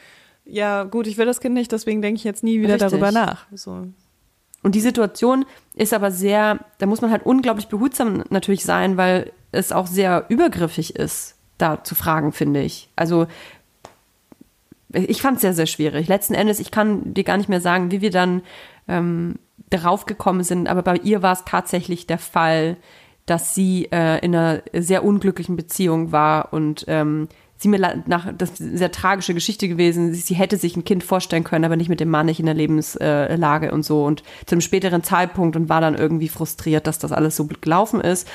ja gut, ich will das Kind nicht, deswegen denke ich jetzt nie wieder Richtig. darüber nach. So. Und die Situation ist aber sehr, da muss man halt unglaublich behutsam natürlich sein, weil... es auch sehr übergriffig ist, da zu fragen, finde ich. Also ich fand es sehr, sehr schwierig. Letzten Endes, ich kann dir gar nicht mehr sagen, wie wir dann ähm, darauf gekommen sind, aber bei ihr war es tatsächlich der Fall, dass sie äh, in einer sehr unglücklichen Beziehung war und ähm, sie mir nach, das ist eine sehr tragische Geschichte gewesen, sie, sie hätte sich ein Kind vorstellen können, aber nicht mit dem Mann, nicht in der Lebenslage äh, und so und zu einem späteren Zeitpunkt und war dann irgendwie frustriert, dass das alles so gelaufen ist.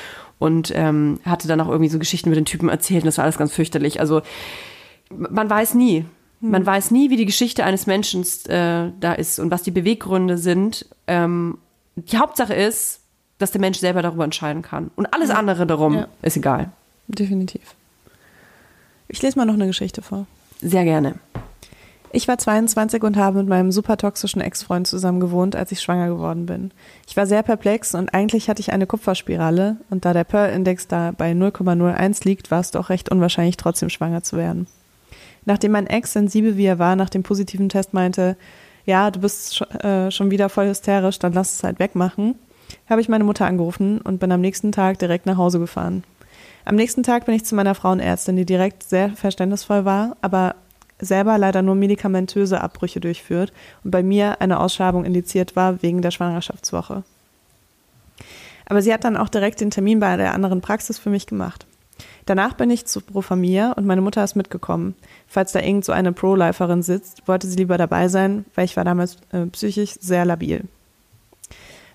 Und ähm, hatte dann auch irgendwie so Geschichten mit den Typen erzählt und das war alles ganz fürchterlich. Also man weiß nie, hm. man weiß nie, wie die Geschichte eines Menschen äh, da ist und was die Beweggründe sind. Ähm, die Hauptsache ist, dass der Mensch selber darüber entscheiden kann. Und alles andere darum ja. ist egal. Definitiv. Ich lese mal noch eine Geschichte vor. Sehr gerne. Ich war zweiundzwanzig und habe mit meinem super toxischen Ex-Freund zusammen gewohnt, als ich schwanger geworden bin. Ich war sehr perplex und eigentlich hatte ich eine Kupferspirale und da der Pearl-Index da bei null Komma null eins liegt, war es doch recht unwahrscheinlich, trotzdem schwanger zu werden. Nachdem mein Ex, sensibel wie er war, nach dem positiven Test meinte, ja, du bist sch- äh, schon wieder voll hysterisch, dann lass es halt wegmachen, habe ich meine Mutter angerufen und bin am nächsten Tag direkt nach Hause gefahren. Am nächsten Tag bin ich zu meiner Frauenärztin, die direkt sehr verständnisvoll war, aber selber leider nur medikamentöse Abbrüche durchführt und bei mir eine Ausschabung indiziert war wegen der Schwangerschaftswoche. Aber sie hat dann auch direkt den Termin bei der anderen Praxis für mich gemacht. Danach bin ich zu Pro Familia und meine Mutter ist mitgekommen. Falls da irgend so eine Pro-Liferin sitzt, wollte sie lieber dabei sein, weil ich war damals äh, psychisch sehr labil.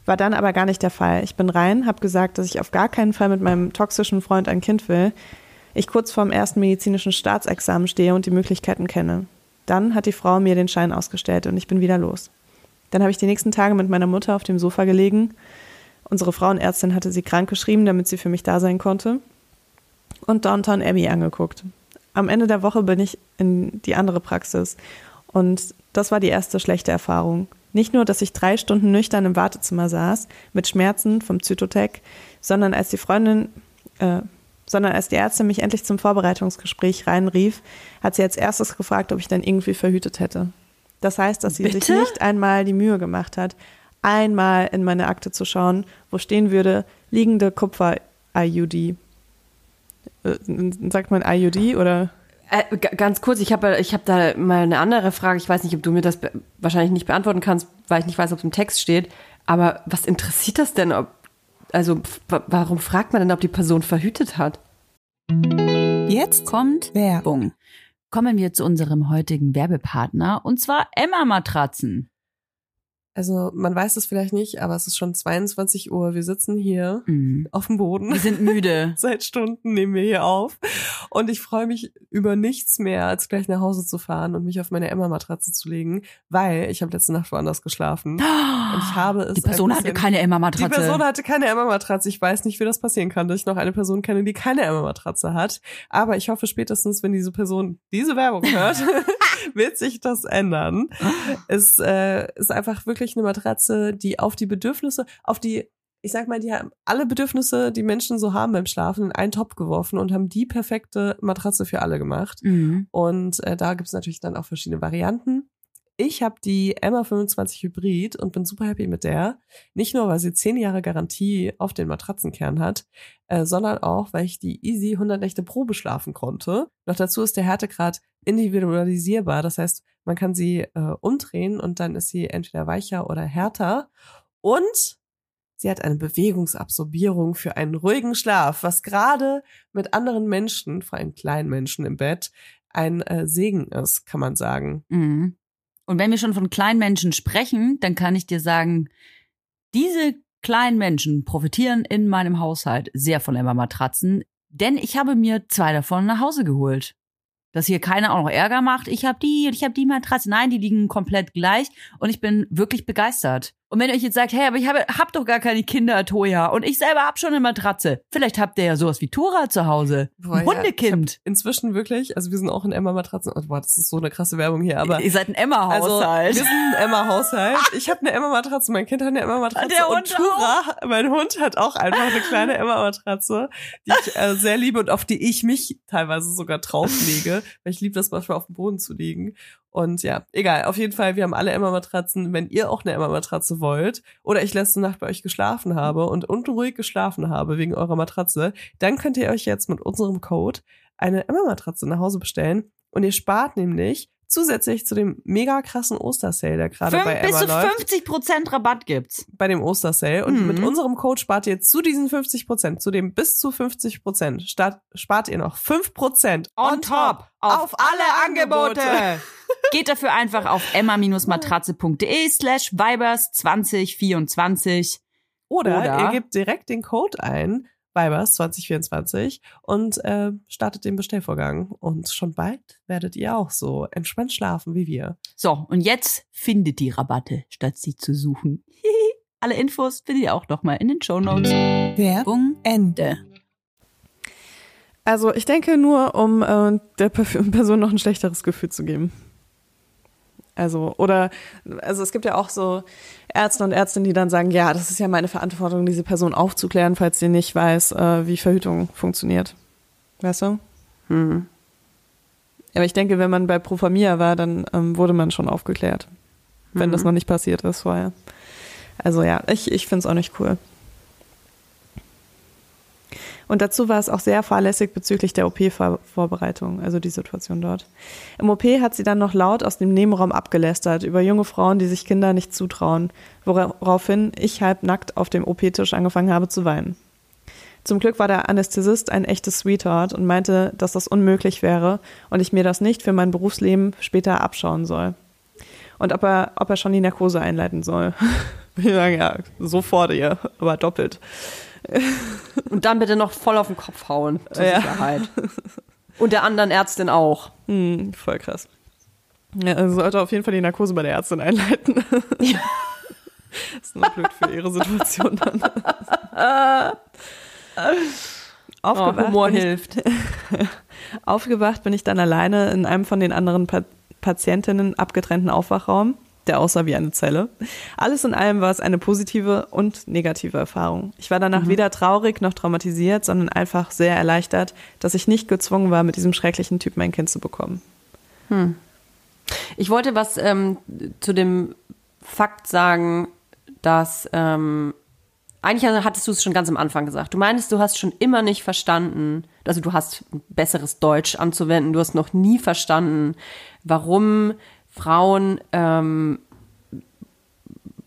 War dann aber gar nicht der Fall. Ich bin rein, habe gesagt, dass ich auf gar keinen Fall mit meinem toxischen Freund ein Kind will, ich kurz vorm ersten medizinischen Staatsexamen stehe und die Möglichkeiten kenne. Dann hat die Frau mir den Schein ausgestellt und ich bin wieder los. Dann habe ich die nächsten Tage mit meiner Mutter auf dem Sofa gelegen. Unsere Frauenärztin hatte sie krank geschrieben, damit sie für mich da sein konnte. Und Downton Abbey angeguckt. Am Ende der Woche bin ich in die andere Praxis. Und das war die erste schlechte Erfahrung. Nicht nur, dass ich drei Stunden nüchtern im Wartezimmer saß, mit Schmerzen vom Zytotec, sondern als die Freundin... Äh, sondern als die Ärztin mich endlich zum Vorbereitungsgespräch reinrief, hat sie als erstes gefragt, ob ich dann irgendwie verhütet hätte. Das heißt, dass sie Bitte? sich nicht einmal die Mühe gemacht hat, einmal in meine Akte zu schauen, wo stehen würde, liegende Kupfer-I U D. Sagt man I U D oder? Äh, g- ganz kurz, ich habe ich hab da mal eine andere Frage. Ich weiß nicht, ob du mir das be- wahrscheinlich nicht beantworten kannst, weil ich nicht weiß, ob es im Text steht. Aber was interessiert das denn, ob Also, w- warum fragt man denn, ob die Person verhütet hat? Jetzt kommt Werbung. Kommen wir zu unserem heutigen Werbepartner, und zwar Emma Matratzen. Also, man weiß es vielleicht nicht, aber es ist schon zweiundzwanzig Uhr. Wir sitzen hier mhm. auf dem Boden. Wir sind müde. Seit Stunden nehmen wir hier auf. Und ich freue mich über nichts mehr, als gleich nach Hause zu fahren und mich auf meine Emma-Matratze zu legen, weil ich habe letzte Nacht woanders geschlafen. Und ich habe es. Die Person bisschen, hatte keine Emma-Matratze. Die Person hatte keine Emma-Matratze. Ich weiß nicht, wie das passieren kann, dass ich noch eine Person kenne, die keine Emma-Matratze hat. Aber ich hoffe spätestens, wenn diese Person diese Werbung hört, wird sich das ändern. Es äh, ist einfach wirklich eine Matratze, die auf die Bedürfnisse, auf die, ich sag mal, die haben alle Bedürfnisse, die Menschen so haben beim Schlafen, in einen Topf geworfen und haben die perfekte Matratze für alle gemacht. Mhm. Und äh, da gibt es natürlich dann auch verschiedene Varianten. Ich habe die Emma fünfundzwanzig Hybrid und bin super happy mit der. Nicht nur, weil sie zehn Jahre Garantie auf den Matratzenkern hat, äh, sondern auch, weil ich die easy hundert Nächte Probe schlafen konnte. Noch dazu ist der Härtegrad individualisierbar. Das heißt, man kann sie äh, umdrehen und dann ist sie entweder weicher oder härter. Und sie hat eine Bewegungsabsorbierung für einen ruhigen Schlaf, was gerade mit anderen Menschen, vor allem kleinen Menschen im Bett, ein äh, Segen ist, kann man sagen. Mhm. Und wenn wir schon von kleinen Menschen sprechen, dann kann ich dir sagen, diese kleinen Menschen profitieren in meinem Haushalt sehr von Emma Matratzen, denn ich habe mir zwei davon nach Hause geholt. dass hier keiner auch noch Ärger macht. Ich habe die und ich habe die Matratze. Nein, die liegen komplett gleich und ich bin wirklich begeistert. Und wenn ihr euch jetzt sagt, hey, aber ich habe hab doch gar keine Kinder, Toja, und ich selber habe schon eine Matratze. Vielleicht habt ihr ja sowas wie Tora zu Hause. Boah, ein Hundekind. Ja, inzwischen wirklich, also wir sind auch in Emma-Matratzen. Oh, boah, das ist so eine krasse Werbung hier. Aber ihr seid ein Emma-Haushalt. Also, wir sind ein Emma-Haushalt. Ich habe eine Emma-Matratze, mein Kind hat eine Emma-Matratze. Der Hund und Tora, auch. Mein Hund hat auch einfach eine kleine Emma-Matratze, die ich äh, sehr liebe und auf die ich mich teilweise sogar drauflege, weil ich liebe das manchmal auf dem Boden zu liegen. Und ja, egal, auf jeden Fall, wir haben alle Emma-Matratzen. Wenn ihr auch eine Emma-Matratze wollt oder ich letzte Nacht bei euch geschlafen habe und unruhig geschlafen habe wegen eurer Matratze, dann könnt ihr euch jetzt mit unserem Code eine Emma-Matratze nach Hause bestellen und ihr spart nämlich zusätzlich zu dem mega krassen Ostersale, der gerade bei Emma läuft. Bis zu fünfzig Prozent Rabatt gibt's. Bei dem Ostersale. Und mhm. mit unserem Code spart ihr zu diesen fünfzig Prozent, zu dem bis zu fünfzig Prozent, start, spart ihr noch fünf Prozent on top auf, auf alle Angebote. Angebote. Geht dafür einfach auf emma-matratze.de slash Vibers zwanzig vierundzwanzig. Oder, Oder ihr gebt direkt den Code ein, Vibers zwanzig vierundzwanzig, und äh, startet den Bestellvorgang. Und schon bald werdet ihr auch so entspannt schlafen wie wir. So, und jetzt findet die Rabatte, statt sie zu suchen. Alle Infos findet ihr auch nochmal in den Shownotes. Werbung Ende. Also ich denke nur, um äh, der Person noch ein schlechteres Gefühl zu geben. Also, oder, also es gibt ja auch so Ärzte und Ärztinnen, die dann sagen, ja, das ist ja meine Verantwortung, diese Person aufzuklären, falls sie nicht weiß, äh, wie Verhütung funktioniert. Weißt du? Hm. Aber ich denke, wenn man bei Pro Familia war, dann ähm, wurde man schon aufgeklärt. Mhm. Wenn das noch nicht passiert ist vorher. Also ja, ich, ich finde es auch nicht cool. Und dazu war es auch sehr fahrlässig bezüglich der O P-Vorbereitung, also die Situation dort. Im O P hat sie dann noch laut aus dem Nebenraum abgelästert über junge Frauen, die sich Kinder nicht zutrauen, woraufhin ich halbnackt auf dem O P-Tisch angefangen habe zu weinen. Zum Glück war der Anästhesist ein echtes Sweetheart und meinte, dass das unmöglich wäre und ich mir das nicht für mein Berufsleben später abschauen soll. Und ob er, ob er schon die Narkose einleiten soll. Wir sagen ja, sofort ihr, aber doppelt. Und dann bitte noch voll auf den Kopf hauen, zur ja. Sicherheit. Und der anderen Ärztin auch. Hm, voll krass. Ja, also sollte auf jeden Fall die Narkose bei der Ärztin einleiten. Ja. Ist nur blöd für ihre Situation dann. Aufgewacht oh, Humor bin hilft. Ich, aufgewacht bin ich dann alleine in einem von den anderen pa- Patientinnen abgetrennten Aufwachraum, der aussah wie eine Zelle. Alles in allem war es eine positive und negative Erfahrung. Ich war danach mhm. weder traurig noch traumatisiert, sondern einfach sehr erleichtert, dass ich nicht gezwungen war, mit diesem schrecklichen Typ mein Kind zu bekommen. Hm. Ich wollte was ähm, zu dem Fakt sagen, dass ähm, eigentlich hattest du es schon ganz am Anfang gesagt. Du meinst, du hast schon immer nicht verstanden, also du hast besseres Deutsch anzuwenden, du hast noch nie verstanden, warum Frauen ähm,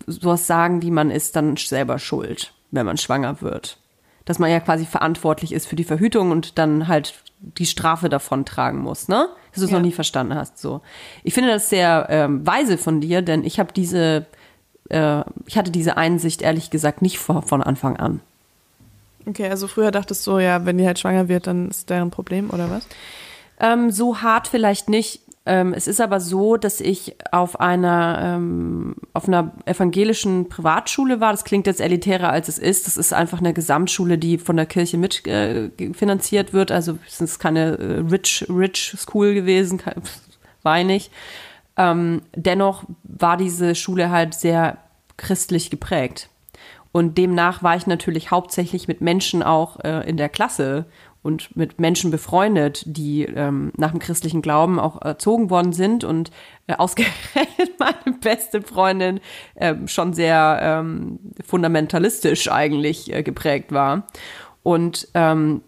sowas sagen, wie man ist dann selber schuld, wenn man schwanger wird. Dass man ja quasi verantwortlich ist für die Verhütung und dann halt die Strafe davon tragen muss, ne? Dass du es ja. noch nie verstanden hast. So. Ich finde das sehr ähm, weise von dir, denn ich habe diese, äh, ich hatte diese Einsicht ehrlich gesagt nicht vor, von Anfang an. Okay, also früher dachtest du, ja, wenn die halt schwanger wird, dann ist deren Problem, oder was? Ähm, so hart vielleicht nicht. Es ist aber so, dass ich auf einer ähm, auf einer evangelischen Privatschule war. Das klingt jetzt elitärer, als es ist. Das ist einfach eine Gesamtschule, die von der Kirche mitfinanziert äh, wird. Also es ist keine äh, rich rich School gewesen, kein, war ich nicht. Ähm, dennoch war diese Schule halt sehr christlich geprägt. Und demnach war ich natürlich hauptsächlich mit Menschen auch äh, in der Klasse und mit Menschen befreundet, die ähm, nach dem christlichen Glauben auch erzogen worden sind und äh, ausgerechnet meine beste Freundin äh, schon sehr ähm, fundamentalistisch eigentlich äh, geprägt war. Und ähm,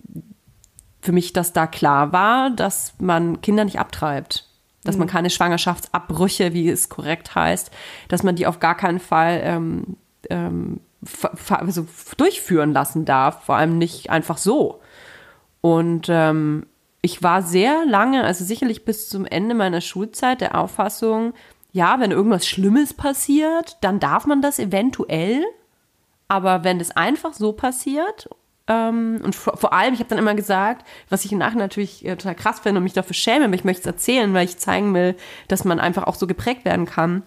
für mich, dass da klar war, dass man Kinder nicht abtreibt, dass mhm. man keine Schwangerschaftsabbrüche, wie es korrekt heißt, dass man die auf gar keinen Fall ähm, ähm, fa- fa- also durchführen lassen darf, vor allem nicht einfach so. Und ähm, ich war sehr lange, also sicherlich bis zum Ende meiner Schulzeit, der Auffassung, ja, wenn irgendwas Schlimmes passiert, dann darf man das eventuell. Aber wenn das einfach so passiert, Ähm, und vor, vor allem, ich habe dann immer gesagt, was ich im Nachhinein natürlich äh, total krass finde und mich dafür schäme, aber ich möchte es erzählen, weil ich zeigen will, dass man einfach auch so geprägt werden kann,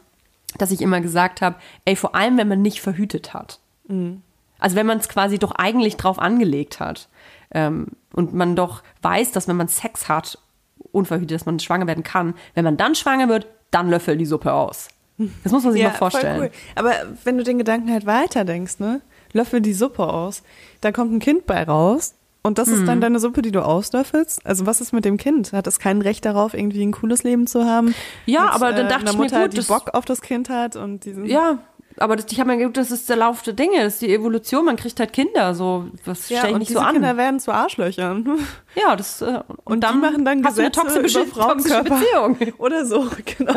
dass ich immer gesagt habe, ey, vor allem, wenn man nicht verhütet hat. Mhm. Also wenn man es quasi doch eigentlich drauf angelegt hat. Ähm, und man doch weiß, dass wenn man Sex hat, unverhütet, dass man schwanger werden kann. Wenn man dann schwanger wird, dann löffelt die Suppe aus. Das muss man sich ja mal vorstellen. Voll cool. Aber wenn du den Gedanken halt weiterdenkst, ne? Löffel die Suppe aus, da kommt ein Kind bei raus und das hm. ist dann deine Suppe, die du auslöffelst. Also was ist mit dem Kind? Hat es kein Recht darauf, irgendwie ein cooles Leben zu haben? Ja, mit, aber dann äh, dachte ich mir, Mutter, gut, die das Bock auf das Kind hat und diesen... Ja, aber das, ich habe mir gedacht, das ist der Lauf der Dinge, das ist die Evolution, man kriegt halt Kinder, so, das ja, stelle ich nicht so an. Ja, und Kinder werden zu Arschlöchern. Ja, das, äh, und, und dann, die machen dann Gesetze über toxische Beziehung. Oder so, genau.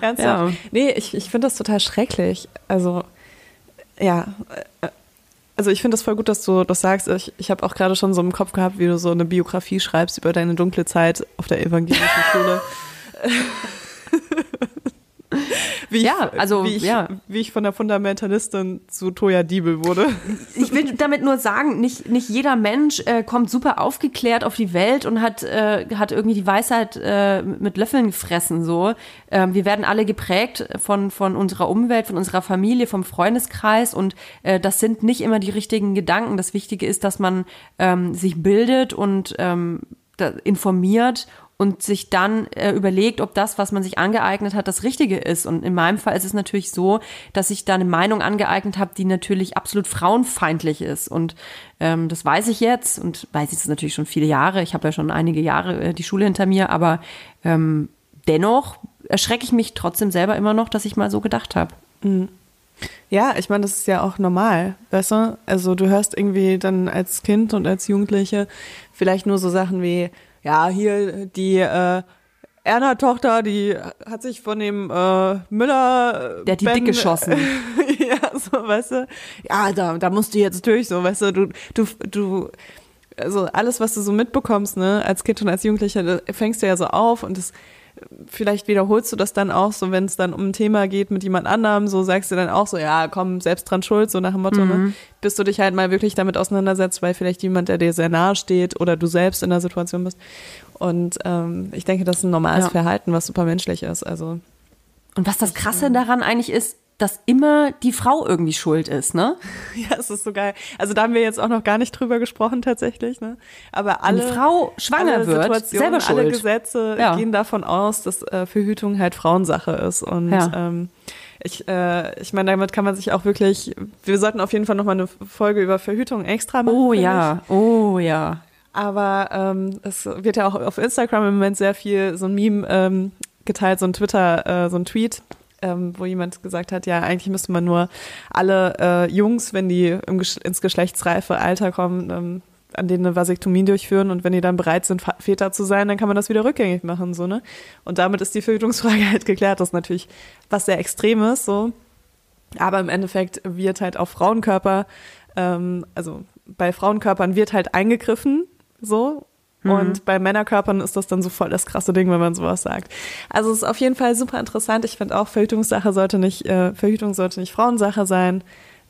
Ernsthaft. Ja. Nee, ich, ich finde das total schrecklich, also, ja, also ich finde das voll gut, dass du das sagst. Ich, ich habe auch gerade schon so im Kopf gehabt, wie du so eine Biografie schreibst über deine dunkle Zeit auf der evangelischen Schule. Wie ich, ja, also, wie ich, ja. wie ich von der Fundamentalistin zu Toja Diebel wurde. Ich will damit nur sagen, nicht, nicht jeder Mensch äh, kommt super aufgeklärt auf die Welt und hat, äh, hat irgendwie die Weisheit äh, mit Löffeln gefressen. So. Ähm, wir werden alle geprägt von, von unserer Umwelt, von unserer Familie, vom Freundeskreis und äh, das sind nicht immer die richtigen Gedanken. Das Wichtige ist, dass man ähm, sich bildet und ähm, informiert und sich dann äh, überlegt, ob das, was man sich angeeignet hat, das Richtige ist. Und in meinem Fall ist es natürlich so, dass ich da eine Meinung angeeignet habe, die natürlich absolut frauenfeindlich ist. Und ähm, das weiß ich jetzt und weiß ich das natürlich schon viele Jahre. Ich habe ja schon einige Jahre äh, die Schule hinter mir, aber ähm, dennoch erschrecke ich mich trotzdem selber immer noch, dass ich mal so gedacht habe. Mhm. Ja, ich meine, das ist ja auch normal, weißt du? Also du hörst irgendwie dann als Kind und als Jugendliche vielleicht nur so Sachen wie, ja, hier die äh, Erna-Tochter, die hat sich von dem äh, Müller... Äh, der hat die Ben, dick geschossen. Ja, so, weißt du. Ja, da, da musst du jetzt durch, so, weißt du. Du, du, du, also alles, was du so mitbekommst, ne, als Kind und als Jugendlicher, fängst du ja so auf und das... Vielleicht wiederholst du das dann auch so, wenn es dann um ein Thema geht mit jemand anderem, so sagst du dann auch so, ja, komm, selbst dran schuld, so nach dem Motto, mhm. ne? Bis du dich halt mal wirklich damit auseinandersetzt, weil vielleicht jemand, der dir sehr nahe steht oder du selbst in der Situation bist. Und ähm, ich denke, das ist ein normales ja. Verhalten, was super menschlich ist. Also. Und was das Krasse daran eigentlich ist, dass immer die Frau irgendwie schuld ist, ne? Ja, es ist so geil. Also da haben wir jetzt auch noch gar nicht drüber gesprochen tatsächlich, ne? Aber alle, wenn die Frau schwanger alle wird, selber schuld. Alle Gesetze ja. gehen davon aus, dass äh, Verhütung halt Frauensache ist. Und ja. ähm, ich, äh, ich meine, damit kann man sich auch wirklich, wir sollten auf jeden Fall nochmal eine Folge über Verhütung extra machen. Oh ja, ich. oh ja. Aber ähm, es wird ja auch auf Instagram im Moment sehr viel so ein Meme ähm, geteilt, so ein Twitter, äh, so ein Tweet, Ähm, wo jemand gesagt hat, ja, eigentlich müsste man nur alle äh, Jungs, wenn die im Gesch- ins geschlechtsreife Alter kommen, ähm, an denen eine Vasektomie durchführen und wenn die dann bereit sind, F- Väter zu sein, dann kann man das wieder rückgängig machen, so, ne? Und damit ist die Verhütungsfrage halt geklärt. Das ist natürlich was sehr Extremes, so. Aber im Endeffekt wird halt auf Frauenkörper, ähm, also bei Frauenkörpern wird halt eingegriffen, so. Und bei Männerkörpern ist das dann so voll das krasse Ding, wenn man sowas sagt. Also es ist auf jeden Fall super interessant. Ich finde auch, Verhütungssache sollte nicht, äh, Verhütung sollte nicht Frauensache sein.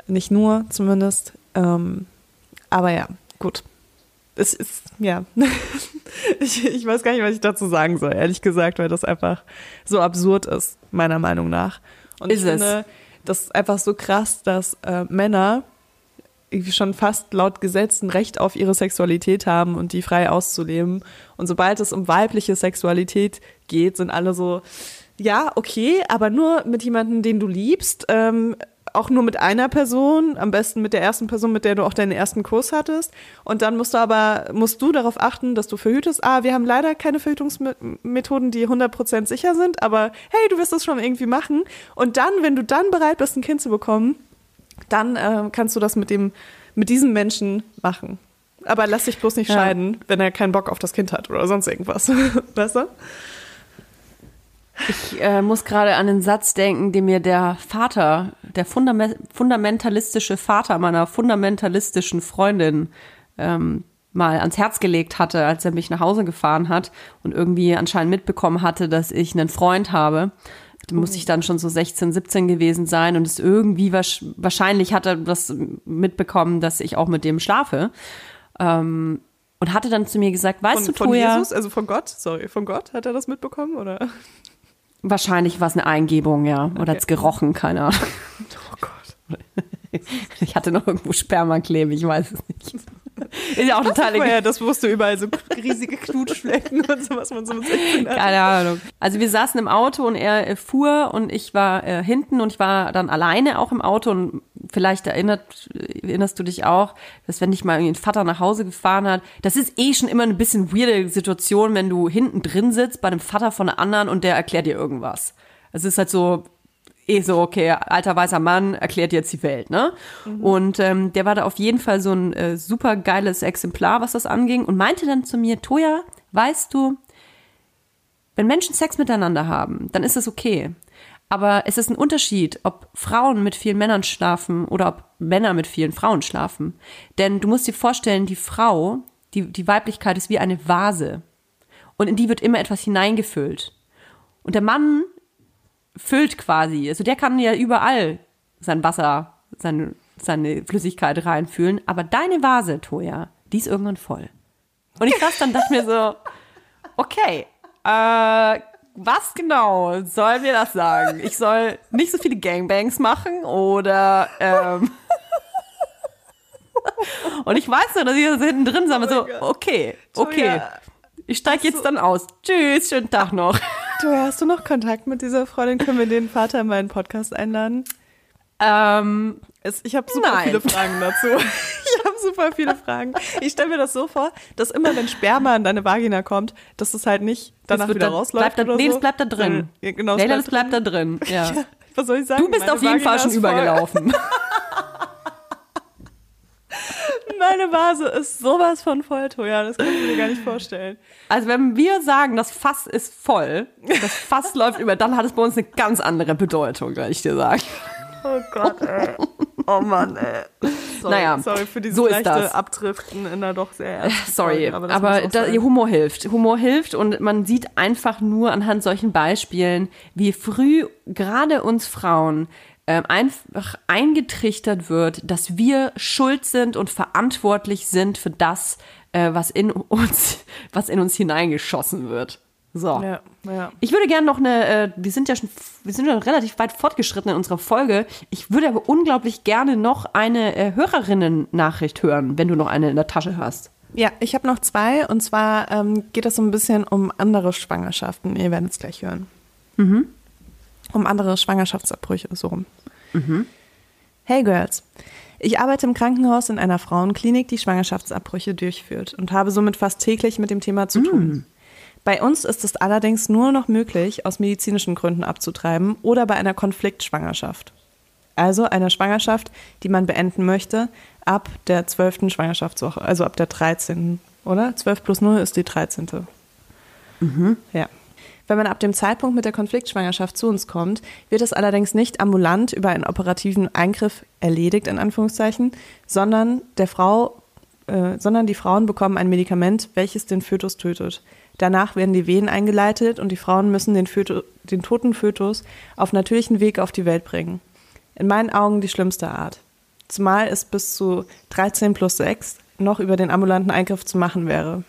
Nicht nur zumindest. Ähm, aber ja, gut. Es ist, ja. ich, ich weiß gar nicht, was ich dazu sagen soll, ehrlich gesagt, weil das einfach so absurd ist, meiner Meinung nach. Und ist ich finde, es. das ist einfach so krass, dass äh, Männer schon fast laut Gesetz ein Recht auf ihre Sexualität haben und die frei auszuleben. Und sobald es um weibliche Sexualität geht, sind alle so, ja, okay, aber nur mit jemandem, den du liebst, ähm, auch nur mit einer Person, am besten mit der ersten Person, mit der du auch deinen ersten Kuss hattest. Und dann musst du aber, musst du darauf achten, dass du verhütest. Ah, wir haben leider keine Verhütungsmethoden, die hundert Prozent sicher sind, aber hey, du wirst das schon irgendwie machen. Und dann, wenn du dann bereit bist, ein Kind zu bekommen, dann äh, kannst du das mit dem, mit diesem Menschen machen. Aber lass dich bloß nicht ja. scheiden, wenn er keinen Bock auf das Kind hat oder sonst irgendwas. Weißt du? Ich äh, muss gerade an den Satz denken, den mir der Vater, der fundament- fundamentalistische Vater meiner fundamentalistischen Freundin ähm, mal ans Herz gelegt hatte, als er mich nach Hause gefahren hat und irgendwie anscheinend mitbekommen hatte, dass ich einen Freund habe. Da muss ich dann schon so sechzehn, siebzehn gewesen sein und es irgendwie wahrscheinlich hat er das mitbekommen, dass ich auch mit dem schlafe. Ähm, und hatte dann zu mir gesagt, weißt von, du, Toja. Von Jesus, also von Gott, sorry, von Gott hat er das mitbekommen, oder? Wahrscheinlich war es eine Eingebung, ja. Oder okay. Hat es gerochen, keine Ahnung. Oh Gott. Ich hatte noch irgendwo Spermakleben, ich weiß es nicht. Ist ja auch das total egal. Das wusste überall, so riesige Knutschflecken und so, was man so mit sechzehn hat. Keine Ahnung. Also wir saßen im Auto und er äh, fuhr und ich war äh, hinten und ich war dann alleine auch im Auto und vielleicht erinnert, erinnerst du dich auch, dass wenn dich mal irgendwie ein Vater nach Hause gefahren hat, das ist eh schon immer eine bisschen weirde Situation, wenn du hinten drin sitzt bei einem Vater von einer anderen und der erklärt dir irgendwas. Es ist halt so... Eh so, okay, alter weißer Mann erklärt jetzt die Welt, ne? Mhm. Und ähm, der war da auf jeden Fall so ein äh, super geiles Exemplar, was das anging. Und meinte dann zu mir, Toja, weißt du, wenn Menschen Sex miteinander haben, dann ist das okay. Aber es ist ein Unterschied, ob Frauen mit vielen Männern schlafen oder ob Männer mit vielen Frauen schlafen. Denn du musst dir vorstellen, die Frau, die, die Weiblichkeit ist wie eine Vase. Und in die wird immer etwas hineingefüllt. Und der Mann füllt quasi, also der kann ja überall sein Wasser, seine, seine Flüssigkeit reinfüllen, aber deine Vase, Toja, die ist irgendwann voll. Und ich saß dann, dachte mir so, okay, äh, was genau soll mir das sagen? Ich soll nicht so viele Gangbangs machen oder, ähm, und ich weiß nur, dass ich das hinten drin sage, so, okay, okay, ich steige jetzt dann aus. Tschüss, schönen Tag noch. Toja, hast du noch Kontakt mit dieser Freundin? Können wir den Vater in meinen Podcast einladen? Ähm, es, ich habe super nein. viele Fragen dazu. Ich habe super viele Fragen. Ich stelle mir das so vor, dass immer, wenn Sperma in deine Vagina kommt, dass das halt nicht danach wieder da, rausläuft. Bleibt da, oder nee, so. Das bleibt da drin. Ja, genau, Leila, das bleibt da drin. Ja. Ja, was soll ich sagen? Du bist meine auf jeden Vagina Fall schon übergelaufen. Meine Vase ist sowas von voll, Toja, das kann ich mir gar nicht vorstellen. Also wenn wir sagen, das Fass ist voll, das Fass läuft über, dann hat es bei uns eine ganz andere Bedeutung, kann ich dir sagen. Oh Gott, ey. Oh Mann, ey. Sorry, naja, sorry für diese so leichte Abdriften in der doch sehr ernsten Sorry, Folge, aber, aber da, Humor hilft. Humor hilft und man sieht einfach nur anhand solchen Beispielen, wie früh gerade uns Frauen Ähm, einfach eingetrichtert wird, dass wir schuld sind und verantwortlich sind für das, äh, was in uns, was in uns hineingeschossen wird. So. Ja, ja. Ich würde gerne noch eine, äh, wir sind ja schon, wir sind ja relativ weit fortgeschritten in unserer Folge. Ich würde aber unglaublich gerne noch eine äh, Hörerinnen-Nachricht hören, wenn du noch eine in der Tasche hast. Ja, ich habe noch zwei und zwar ähm, geht es so ein bisschen um andere Schwangerschaften. Ihr werdet es gleich hören. Mhm. Um andere Schwangerschaftsabbrüche, so rum. Mhm. Hey Girls, ich arbeite im Krankenhaus in einer Frauenklinik, die Schwangerschaftsabbrüche durchführt und habe somit fast täglich mit dem Thema zu tun. Mhm. Bei uns ist es allerdings nur noch möglich, aus medizinischen Gründen abzutreiben oder bei einer Konfliktschwangerschaft. Also einer Schwangerschaft, die man beenden möchte, ab der zwölften Schwangerschaftswoche, also ab der dreizehnten, oder? zwölf plus null ist die dreizehnte. Mhm. Ja. Wenn man ab dem Zeitpunkt mit der Konfliktschwangerschaft zu uns kommt, wird es allerdings nicht ambulant über einen operativen Eingriff erledigt, in Anführungszeichen, sondern der Frau, äh, sondern die Frauen bekommen ein Medikament, welches den Fötus tötet. Danach werden die Wehen eingeleitet und die Frauen müssen den, Fötus, den toten Fötus auf natürlichen Weg auf die Welt bringen. In meinen Augen die schlimmste Art. Zumal es bis zu dreizehn plus sechs noch über den ambulanten Eingriff zu machen wäre.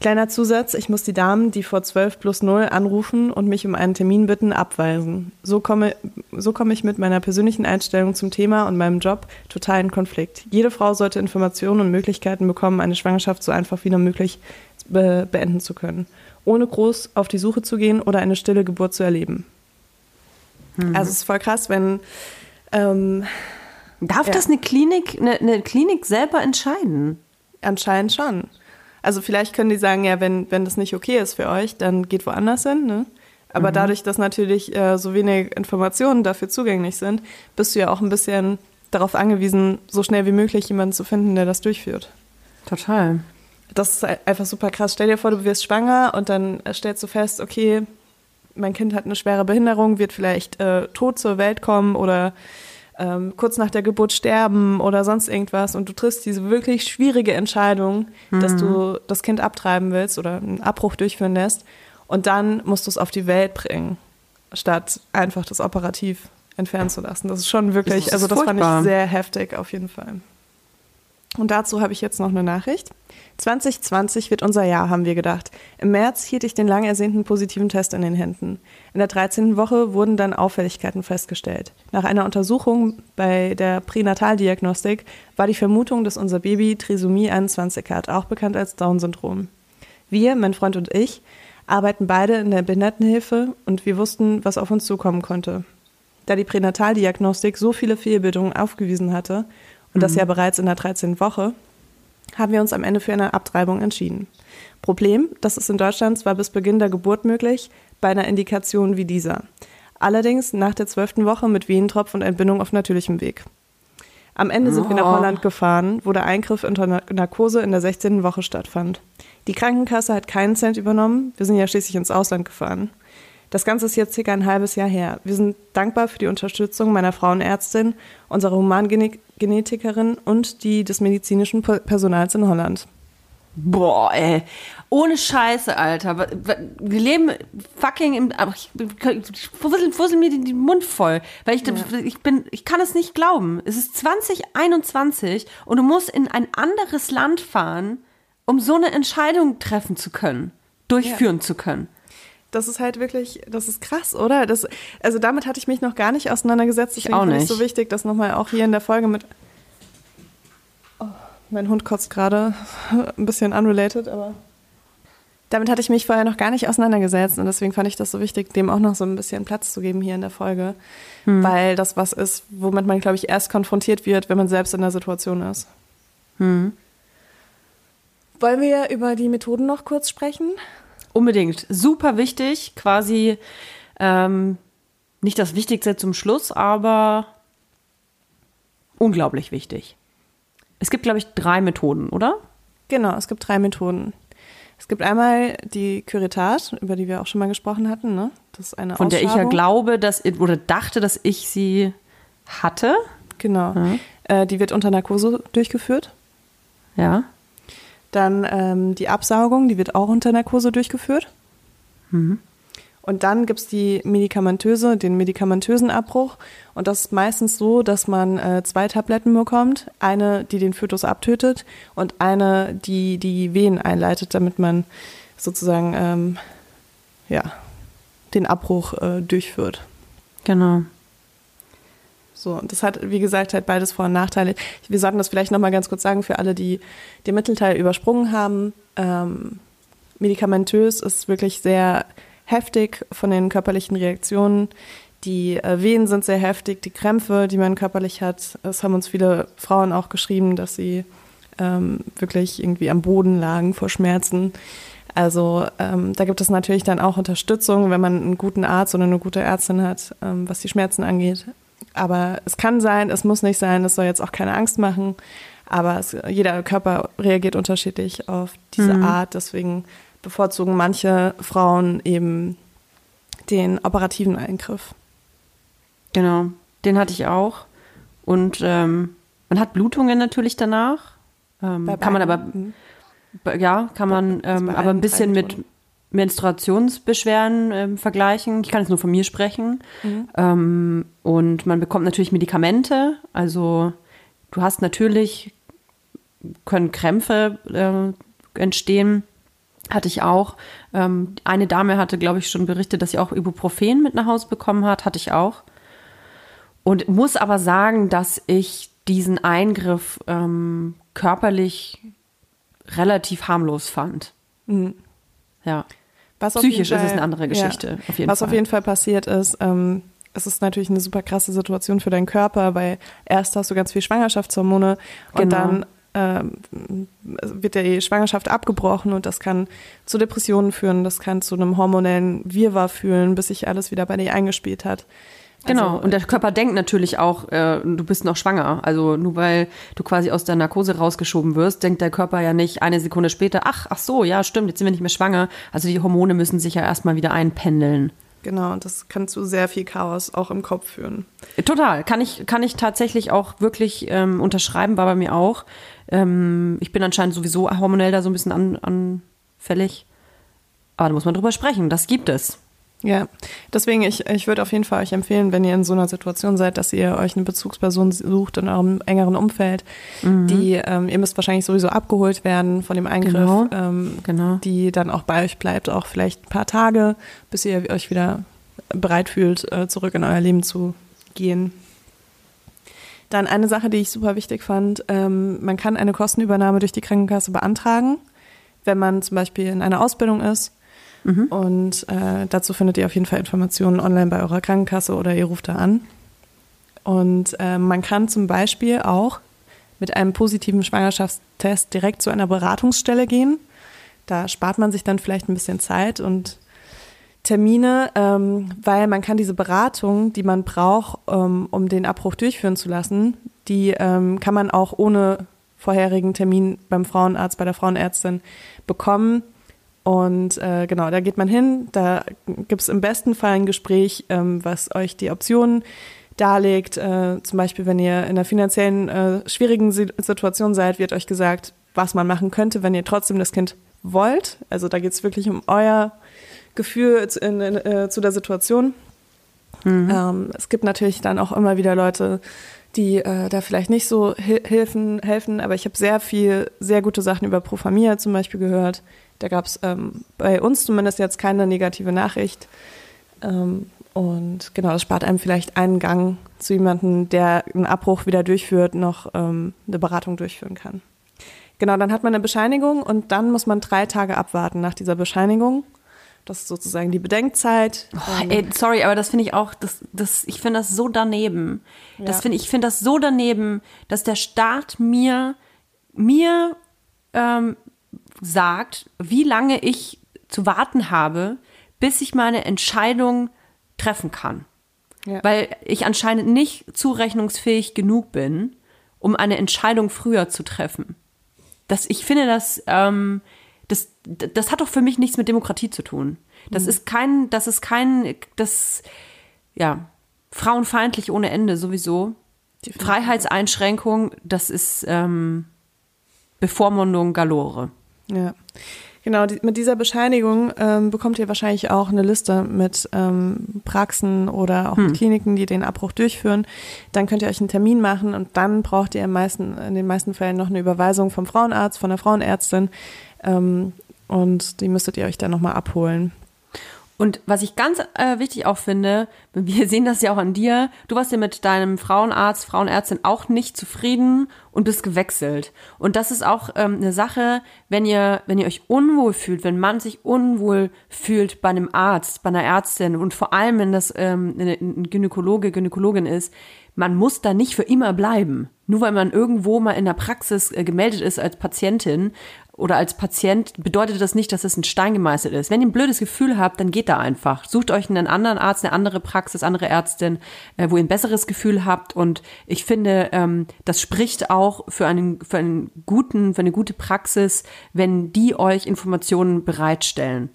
Kleiner Zusatz, ich muss die Damen, die vor zwölf plus null anrufen und mich um einen Termin bitten, abweisen. So komme, so komme ich mit meiner persönlichen Einstellung zum Thema und meinem Job total in Konflikt. Jede Frau sollte Informationen und Möglichkeiten bekommen, eine Schwangerschaft so einfach wie nur möglich be- beenden zu können, ohne groß auf die Suche zu gehen oder eine stille Geburt zu erleben. Mhm. Also es ist voll krass, wenn... Ähm, Darf ja. das eine Klinik, eine, eine Klinik selber entscheiden? Anscheinend schon. Also vielleicht können die sagen, ja, wenn, wenn das nicht okay ist für euch, dann geht woanders hin, ne? Aber mhm. dadurch, dass natürlich äh, so wenig Informationen dafür zugänglich sind, bist du ja auch ein bisschen darauf angewiesen, so schnell wie möglich jemanden zu finden, der das durchführt. Total. Das ist einfach super krass. Stell dir vor, du wirst schwanger und dann stellst du fest, okay, mein Kind hat eine schwere Behinderung, wird vielleicht äh, tot zur Welt kommen oder... Ähm, kurz nach der Geburt sterben oder sonst irgendwas und du triffst diese wirklich schwierige Entscheidung, mhm. dass du das Kind abtreiben willst oder einen Abbruch durchführen lässt und dann musst du es auf die Welt bringen. statt einfach das operativ entfernen zu lassen. Das ist schon wirklich, also das fand ich sehr heftig auf jeden Fall. Und dazu habe ich jetzt noch eine Nachricht. zwanzig zwanzig wird unser Jahr, haben wir gedacht. Im März hielt ich den lang ersehnten positiven Test in den Händen. In der dreizehnten Woche wurden dann Auffälligkeiten festgestellt. Nach einer Untersuchung bei der Pränataldiagnostik war die Vermutung, dass unser Baby Trisomie einundzwanzig hat, auch bekannt als Down-Syndrom. Wir, mein Freund und ich, arbeiten beide in der Behindertenhilfe und wir wussten, was auf uns zukommen konnte. Da die Pränataldiagnostik so viele Fehlbildungen aufgewiesen hatte, und das ja bereits in der dreizehnten Woche, haben wir uns am Ende für eine Abtreibung entschieden. Problem, das ist in Deutschland zwar bis Beginn der Geburt möglich, bei einer Indikation wie dieser. Allerdings nach der zwölften Woche mit Venentropf und Entbindung auf natürlichem Weg. Am Ende sind oh. wir nach Holland gefahren, wo der Eingriff unter Narkose in der sechzehnten Woche stattfand. Die Krankenkasse hat keinen Cent übernommen, wir sind ja schließlich ins Ausland gefahren. Das Ganze ist jetzt circa ein halbes Jahr her. Wir sind dankbar für die Unterstützung meiner Frauenärztin, unserer Humangenetikerin und die des medizinischen Personals in Holland. Boah, ey. Ohne Scheiße, Alter. Wir leben fucking im... Aber ich, ich fussel, fussel mir den, den Mund voll. Weil ich, ja. ich, bin, ich kann es nicht glauben. Es ist zwanzig einundzwanzig und du musst in ein anderes Land fahren, um so eine Entscheidung treffen zu können, durchführen ja. zu können. Das ist halt wirklich, das ist krass, oder? Das, also damit hatte ich mich noch gar nicht auseinandergesetzt. Deswegen finde ich es so wichtig, dass nochmal auch hier in der Folge mit... Oh, mein Hund kotzt gerade, ein bisschen unrelated, aber... Damit hatte ich mich vorher noch gar nicht auseinandergesetzt und deswegen fand ich das so wichtig, dem auch noch so ein bisschen Platz zu geben hier in der Folge. Hm. Weil das was ist, womit man, glaube ich, erst konfrontiert wird, wenn man selbst in der Situation ist. Hm. Wollen wir über die Methoden noch kurz sprechen? Unbedingt. Super wichtig, quasi ähm, nicht das Wichtigste zum Schluss, aber unglaublich wichtig. Es gibt, glaube ich, drei Methoden, oder? Genau, es gibt drei Methoden. Es gibt einmal die Curettage, über die wir auch schon mal gesprochen hatten, ne? Das ist eine Ausschabung. Von der ich ja glaube, dass oder dachte, dass ich sie hatte. Genau. Mhm. Äh, die wird unter Narkose durchgeführt. Ja. Dann ähm, die Absaugung, die wird auch unter Narkose durchgeführt. Mhm. Und dann gibt es die medikamentöse, den medikamentösen Abbruch. Und das ist meistens so, dass man äh, zwei Tabletten bekommt. Eine, die den Fötus abtötet und eine, die die Wehen einleitet, damit man sozusagen ähm, ja, den Abbruch äh, durchführt. Genau. So, und das hat, wie gesagt, halt beides Vor- und Nachteile. Wir sollten das vielleicht nochmal ganz kurz sagen für alle, die den Mittelteil übersprungen haben. Ähm, medikamentös ist wirklich sehr heftig von den körperlichen Reaktionen. Die äh, Wehen sind sehr heftig, die Krämpfe, die man körperlich hat. Es haben uns viele Frauen auch geschrieben, dass sie ähm, wirklich irgendwie am Boden lagen vor Schmerzen. Also ähm, da gibt es natürlich dann auch Unterstützung, wenn man einen guten Arzt oder eine gute Ärztin hat, ähm, was die Schmerzen angeht. Aber es kann sein, es muss nicht sein, es soll jetzt auch keine Angst machen. Aber es, jeder Körper reagiert unterschiedlich auf diese mhm. Art. Deswegen bevorzugen manche Frauen eben den operativen Eingriff. Genau, den hatte ich auch. Und ähm, man hat Blutungen natürlich danach. Ähm, kann man aber, mhm. ja, kann man ähm, aber ein bisschen mit Menstruationsbeschwerden äh, vergleichen. Ich kann jetzt nur von mir sprechen. Mhm. Ähm, und man bekommt natürlich Medikamente. Also du hast natürlich, können Krämpfe äh, entstehen. Hatte ich auch. Ähm, eine Dame hatte, glaube ich, schon berichtet, dass sie auch Ibuprofen mit nach Hause bekommen hat. Hatte ich auch. Und muss aber sagen, dass ich diesen Eingriff ähm, körperlich relativ harmlos fand. Mhm. Ja, was psychisch Fall, ist es eine andere Geschichte. Ja, auf jeden was Fall. auf jeden Fall passiert ist, ähm, es ist natürlich eine super krasse Situation für deinen Körper, weil erst hast du ganz viel Schwangerschaftshormone und genau. dann ähm, wird die Schwangerschaft abgebrochen und das kann zu Depressionen führen, das kann zu einem hormonellen Wirrwarr führen, bis sich alles wieder bei dir eingespielt hat. Genau, also, und der Körper denkt natürlich auch, äh, du bist noch schwanger. Also nur weil du quasi aus der Narkose rausgeschoben wirst, denkt der Körper ja nicht eine Sekunde später, ach, ach so, ja, stimmt, jetzt sind wir nicht mehr schwanger. Also die Hormone müssen sich ja erstmal wieder einpendeln. Genau, und das kann zu sehr viel Chaos auch im Kopf führen. Total, kann ich, kann ich tatsächlich auch wirklich ähm, unterschreiben, war bei mir auch. Ähm, ich bin anscheinend sowieso hormonell da so ein bisschen an, anfällig. Aber da muss man drüber sprechen, das gibt es. Ja, deswegen, ich, ich würde auf jeden Fall euch empfehlen, wenn ihr in so einer Situation seid, dass ihr euch eine Bezugsperson sucht in eurem engeren Umfeld, mhm. die, ähm, ihr müsst wahrscheinlich sowieso abgeholt werden von dem Eingriff, genau. Ähm, genau. die dann auch bei euch bleibt, auch vielleicht ein paar Tage, bis ihr euch wieder bereit fühlt, äh, zurück in euer Leben zu gehen. Dann eine Sache, die ich super wichtig fand, ähm, man kann eine Kostenübernahme durch die Krankenkasse beantragen, wenn man zum Beispiel in einer Ausbildung ist. Mhm. Und äh, dazu findet ihr auf jeden Fall Informationen online bei eurer Krankenkasse oder ihr ruft da an. Und äh, man kann zum Beispiel auch mit einem positiven Schwangerschaftstest direkt zu einer Beratungsstelle gehen. Da spart man sich dann vielleicht ein bisschen Zeit und Termine, ähm, weil man kann diese Beratung, die man braucht, ähm, um den Abbruch durchführen zu lassen, die ähm, kann man auch ohne vorherigen Termin beim Frauenarzt, bei der Frauenärztin bekommen. Und äh, genau, da geht man hin, da gibt es im besten Fall ein Gespräch, ähm, was euch die Optionen darlegt. Äh, zum Beispiel, wenn ihr in einer finanziellen äh, schwierigen Situation seid, wird euch gesagt, was man machen könnte, wenn ihr trotzdem das Kind wollt. Also da geht es wirklich um euer Gefühl zu, in, in, äh, zu der Situation. Mhm. Ähm, es gibt natürlich dann auch immer wieder Leute, die äh, da vielleicht nicht so hil- helfen, helfen, aber ich habe sehr viel, sehr gute Sachen über Pro Familia zum Beispiel gehört. Da gab es ähm, bei uns zumindest jetzt keine negative Nachricht. Ähm, und genau, das spart einem vielleicht einen Gang zu jemandem, der einen Abbruch wieder durchführt, noch ähm, eine Beratung durchführen kann. Genau, dann hat man eine Bescheinigung und dann muss man drei Tage abwarten nach dieser Bescheinigung. Das ist sozusagen die Bedenkzeit. Oh, ey, sorry, aber das finde ich auch, das, das, ich finde das so daneben. Ja. Das find, ich finde das so daneben, dass der Staat mir, mir ähm, sagt, wie lange ich zu warten habe, bis ich meine Entscheidung treffen kann. Ja. Weil ich anscheinend nicht zurechnungsfähig genug bin, um eine Entscheidung früher zu treffen. Das, ich finde das... Ähm, Das, das hat doch für mich nichts mit Demokratie zu tun. Das mhm. ist kein, das ist kein, das, ja, frauenfeindlich ohne Ende sowieso. Definitiv. Freiheitseinschränkung, das ist ähm, Bevormundung galore. Ja, genau. Die, mit dieser Bescheinigung ähm, bekommt ihr wahrscheinlich auch eine Liste mit ähm, Praxen oder auch hm. mit Kliniken, die den Abbruch durchführen. Dann könnt ihr euch einen Termin machen und dann braucht ihr im meisten, in den meisten Fällen noch eine Überweisung vom Frauenarzt, von der Frauenärztin. Und die müsstet ihr euch dann nochmal abholen. Und was ich ganz äh, wichtig auch finde, wir sehen das ja auch an dir, du warst ja mit deinem Frauenarzt, Frauenärztin auch nicht zufrieden und bist gewechselt. Und das ist auch ähm, eine Sache, wenn ihr, wenn ihr euch unwohl fühlt, wenn man sich unwohl fühlt bei einem Arzt, bei einer Ärztin und vor allem, wenn das ähm, ein Gynäkologe, Gynäkologin ist, man muss da nicht für immer bleiben. Nur weil man irgendwo mal in der Praxis äh, gemeldet ist als Patientin oder als Patient, bedeutet das nicht, dass es ein Stein gemeißelt ist. Wenn ihr ein blödes Gefühl habt, dann geht da einfach. Sucht euch einen anderen Arzt, eine andere Praxis, andere Ärztin, äh, wo ihr ein besseres Gefühl habt. Und ich finde, ähm, das spricht auch für einen, für einen guten, für eine gute Praxis, wenn die euch Informationen bereitstellen.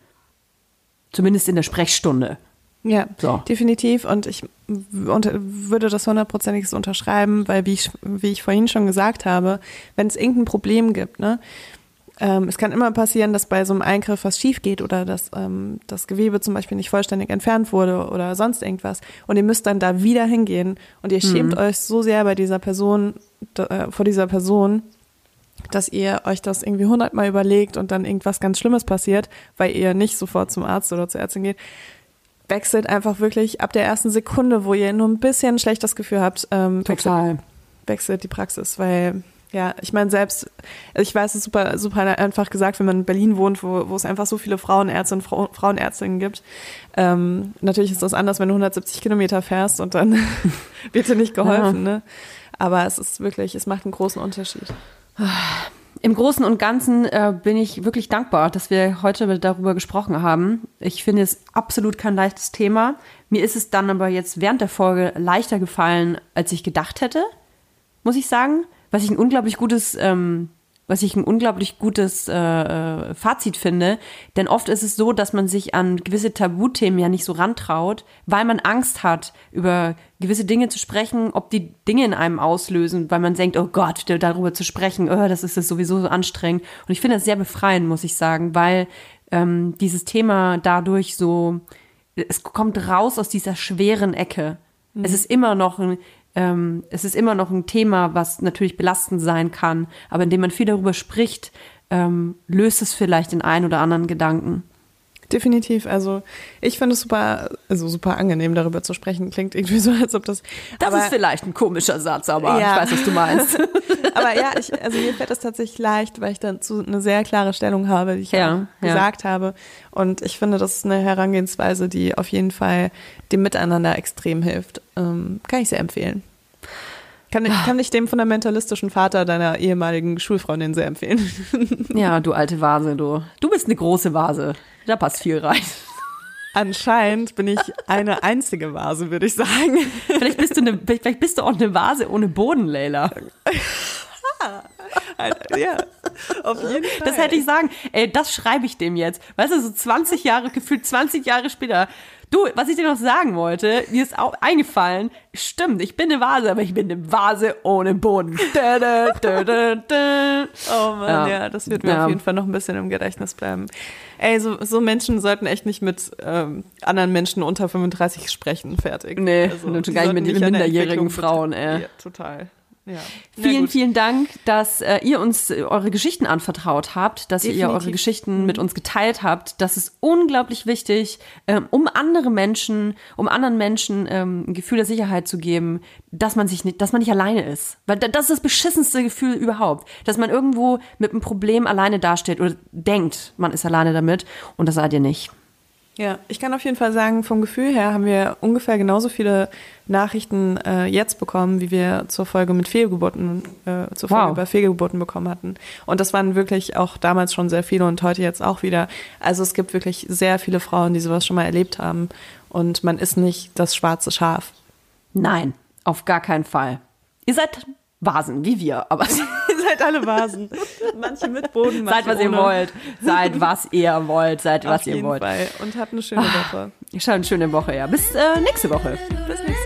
Zumindest in der Sprechstunde. Ja, so. Definitiv. Und ich würde das hundertprozentig unterschreiben, weil, wie ich, wie ich vorhin schon gesagt habe, wenn es irgendein Problem gibt, ne, ähm, es kann immer passieren, dass bei so einem Eingriff was schief geht oder dass ähm, das Gewebe zum Beispiel nicht vollständig entfernt wurde oder sonst irgendwas. Und ihr müsst dann da wieder hingehen und ihr schämt mhm. euch so sehr bei dieser Person, äh, vor dieser Person, dass ihr euch das irgendwie hundertmal überlegt und dann irgendwas ganz Schlimmes passiert, weil ihr nicht sofort zum Arzt oder zur Ärztin geht. Wechselt einfach wirklich ab der ersten Sekunde, wo ihr nur ein bisschen ein schlechtes Gefühl habt, ähm, total wechselt, wechselt die Praxis, weil ja, ich meine selbst, ich weiß, es ist super, super einfach gesagt, wenn man in Berlin wohnt, wo, wo es einfach so viele Frauenärzte und Fra- Frauenärztinnen gibt. Ähm, natürlich ist das anders, wenn du hundertsiebzig Kilometer fährst und dann wird dir nicht geholfen, ja. ne? Aber es ist wirklich, es macht einen großen Unterschied. Im Großen und Ganzen äh, bin ich wirklich dankbar, dass wir heute darüber gesprochen haben. Ich finde es absolut kein leichtes Thema. Mir ist es dann aber jetzt während der Folge leichter gefallen, als ich gedacht hätte, muss ich sagen. Was ich ein unglaublich gutes, ähm, was ich ein unglaublich gutes äh, Fazit finde. Denn oft ist es so, dass man sich an gewisse Tabuthemen ja nicht so rantraut, weil man Angst hat, über gewisse Dinge zu sprechen, ob die Dinge in einem auslösen, weil man denkt, oh Gott, darüber zu sprechen, oh, das ist das sowieso so anstrengend. Und ich finde das sehr befreiend, muss ich sagen, weil ähm, dieses Thema dadurch so es kommt raus aus dieser schweren Ecke. Mhm. Es ist immer noch ein, ähm, es ist immer noch ein Thema, was natürlich belastend sein kann, aber indem man viel darüber spricht, ähm, löst es vielleicht den einen oder anderen Gedanken. Definitiv, also ich finde es super, also super angenehm, darüber zu sprechen. Klingt irgendwie so, als ob das... Das aber, ist vielleicht ein komischer Satz, aber ja. Ich weiß, was du meinst. Aber ja, ich, also mir fällt das tatsächlich leicht, weil ich dazu eine sehr klare Stellung habe, die ich ja, ja gesagt habe. Und ich finde, das ist eine Herangehensweise, die auf jeden Fall dem Miteinander extrem hilft. Ähm, kann ich sehr empfehlen. Kann, kann ich dem fundamentalistischen Vater deiner ehemaligen Schulfreundin sehr empfehlen. Ja, du alte Vase, du. Du bist eine große Vase. Da passt viel rein. Anscheinend bin ich eine einzige Vase, würde ich sagen. Vielleicht bist du eine, vielleicht bist du auch eine Vase ohne Boden, Leila. Ja, auf jeden Fall. Das hätte ich sagen, ey, das schreibe ich dem jetzt. Weißt du, so zwanzig Jahre, gefühlt zwanzig Jahre später. Du, was ich dir noch sagen wollte, mir ist auch eingefallen, stimmt, ich bin eine Vase, aber ich bin eine Vase ohne Boden. Da, da, da, da, da. Oh Mann, ja. ja, das wird mir ja. auf jeden Fall noch ein bisschen im Gedächtnis bleiben. Ey, so, so Menschen sollten echt nicht mit ähm, anderen Menschen unter fünfunddreißig sprechen, fertig. Nee, also, und schon gar nicht mit nicht minderjährigen Frauen, ey. Ja, total. Ja. Vielen, vielen Dank, dass äh, ihr uns eure Geschichten anvertraut habt, dass Definitiv. ihr eure Geschichten mit uns geteilt habt. Das ist unglaublich wichtig, ähm, um andere Menschen, um anderen Menschen ähm, ein Gefühl der Sicherheit zu geben, dass man sich nicht, dass man nicht alleine ist. Weil das ist das beschissenste Gefühl überhaupt, dass man irgendwo mit einem Problem alleine dasteht oder denkt, man ist alleine damit, und das seid ihr nicht. Ja, ich kann auf jeden Fall sagen, vom Gefühl her haben wir ungefähr genauso viele Nachrichten äh, jetzt bekommen, wie wir zur Folge mit Fehlgeburten, äh, zur Folge wow. über Fehlgeburten bekommen hatten. Und das waren wirklich auch damals schon sehr viele und heute jetzt auch wieder. Also es gibt wirklich sehr viele Frauen, die sowas schon mal erlebt haben. Und man ist nicht das schwarze Schaf. Nein, auf gar keinen Fall. Ihr seid Vasen, wie wir, aber ihr seid alle Vasen. Manche mit Boden, manche seid, was ohne. ihr wollt. Seid, was ihr wollt. Seid, was ihr wollt. Auf jeden Fall. Und habt eine schöne Woche. Schaut eine schöne Woche, ja. Bis äh, nächste Woche. Bis nächste Woche.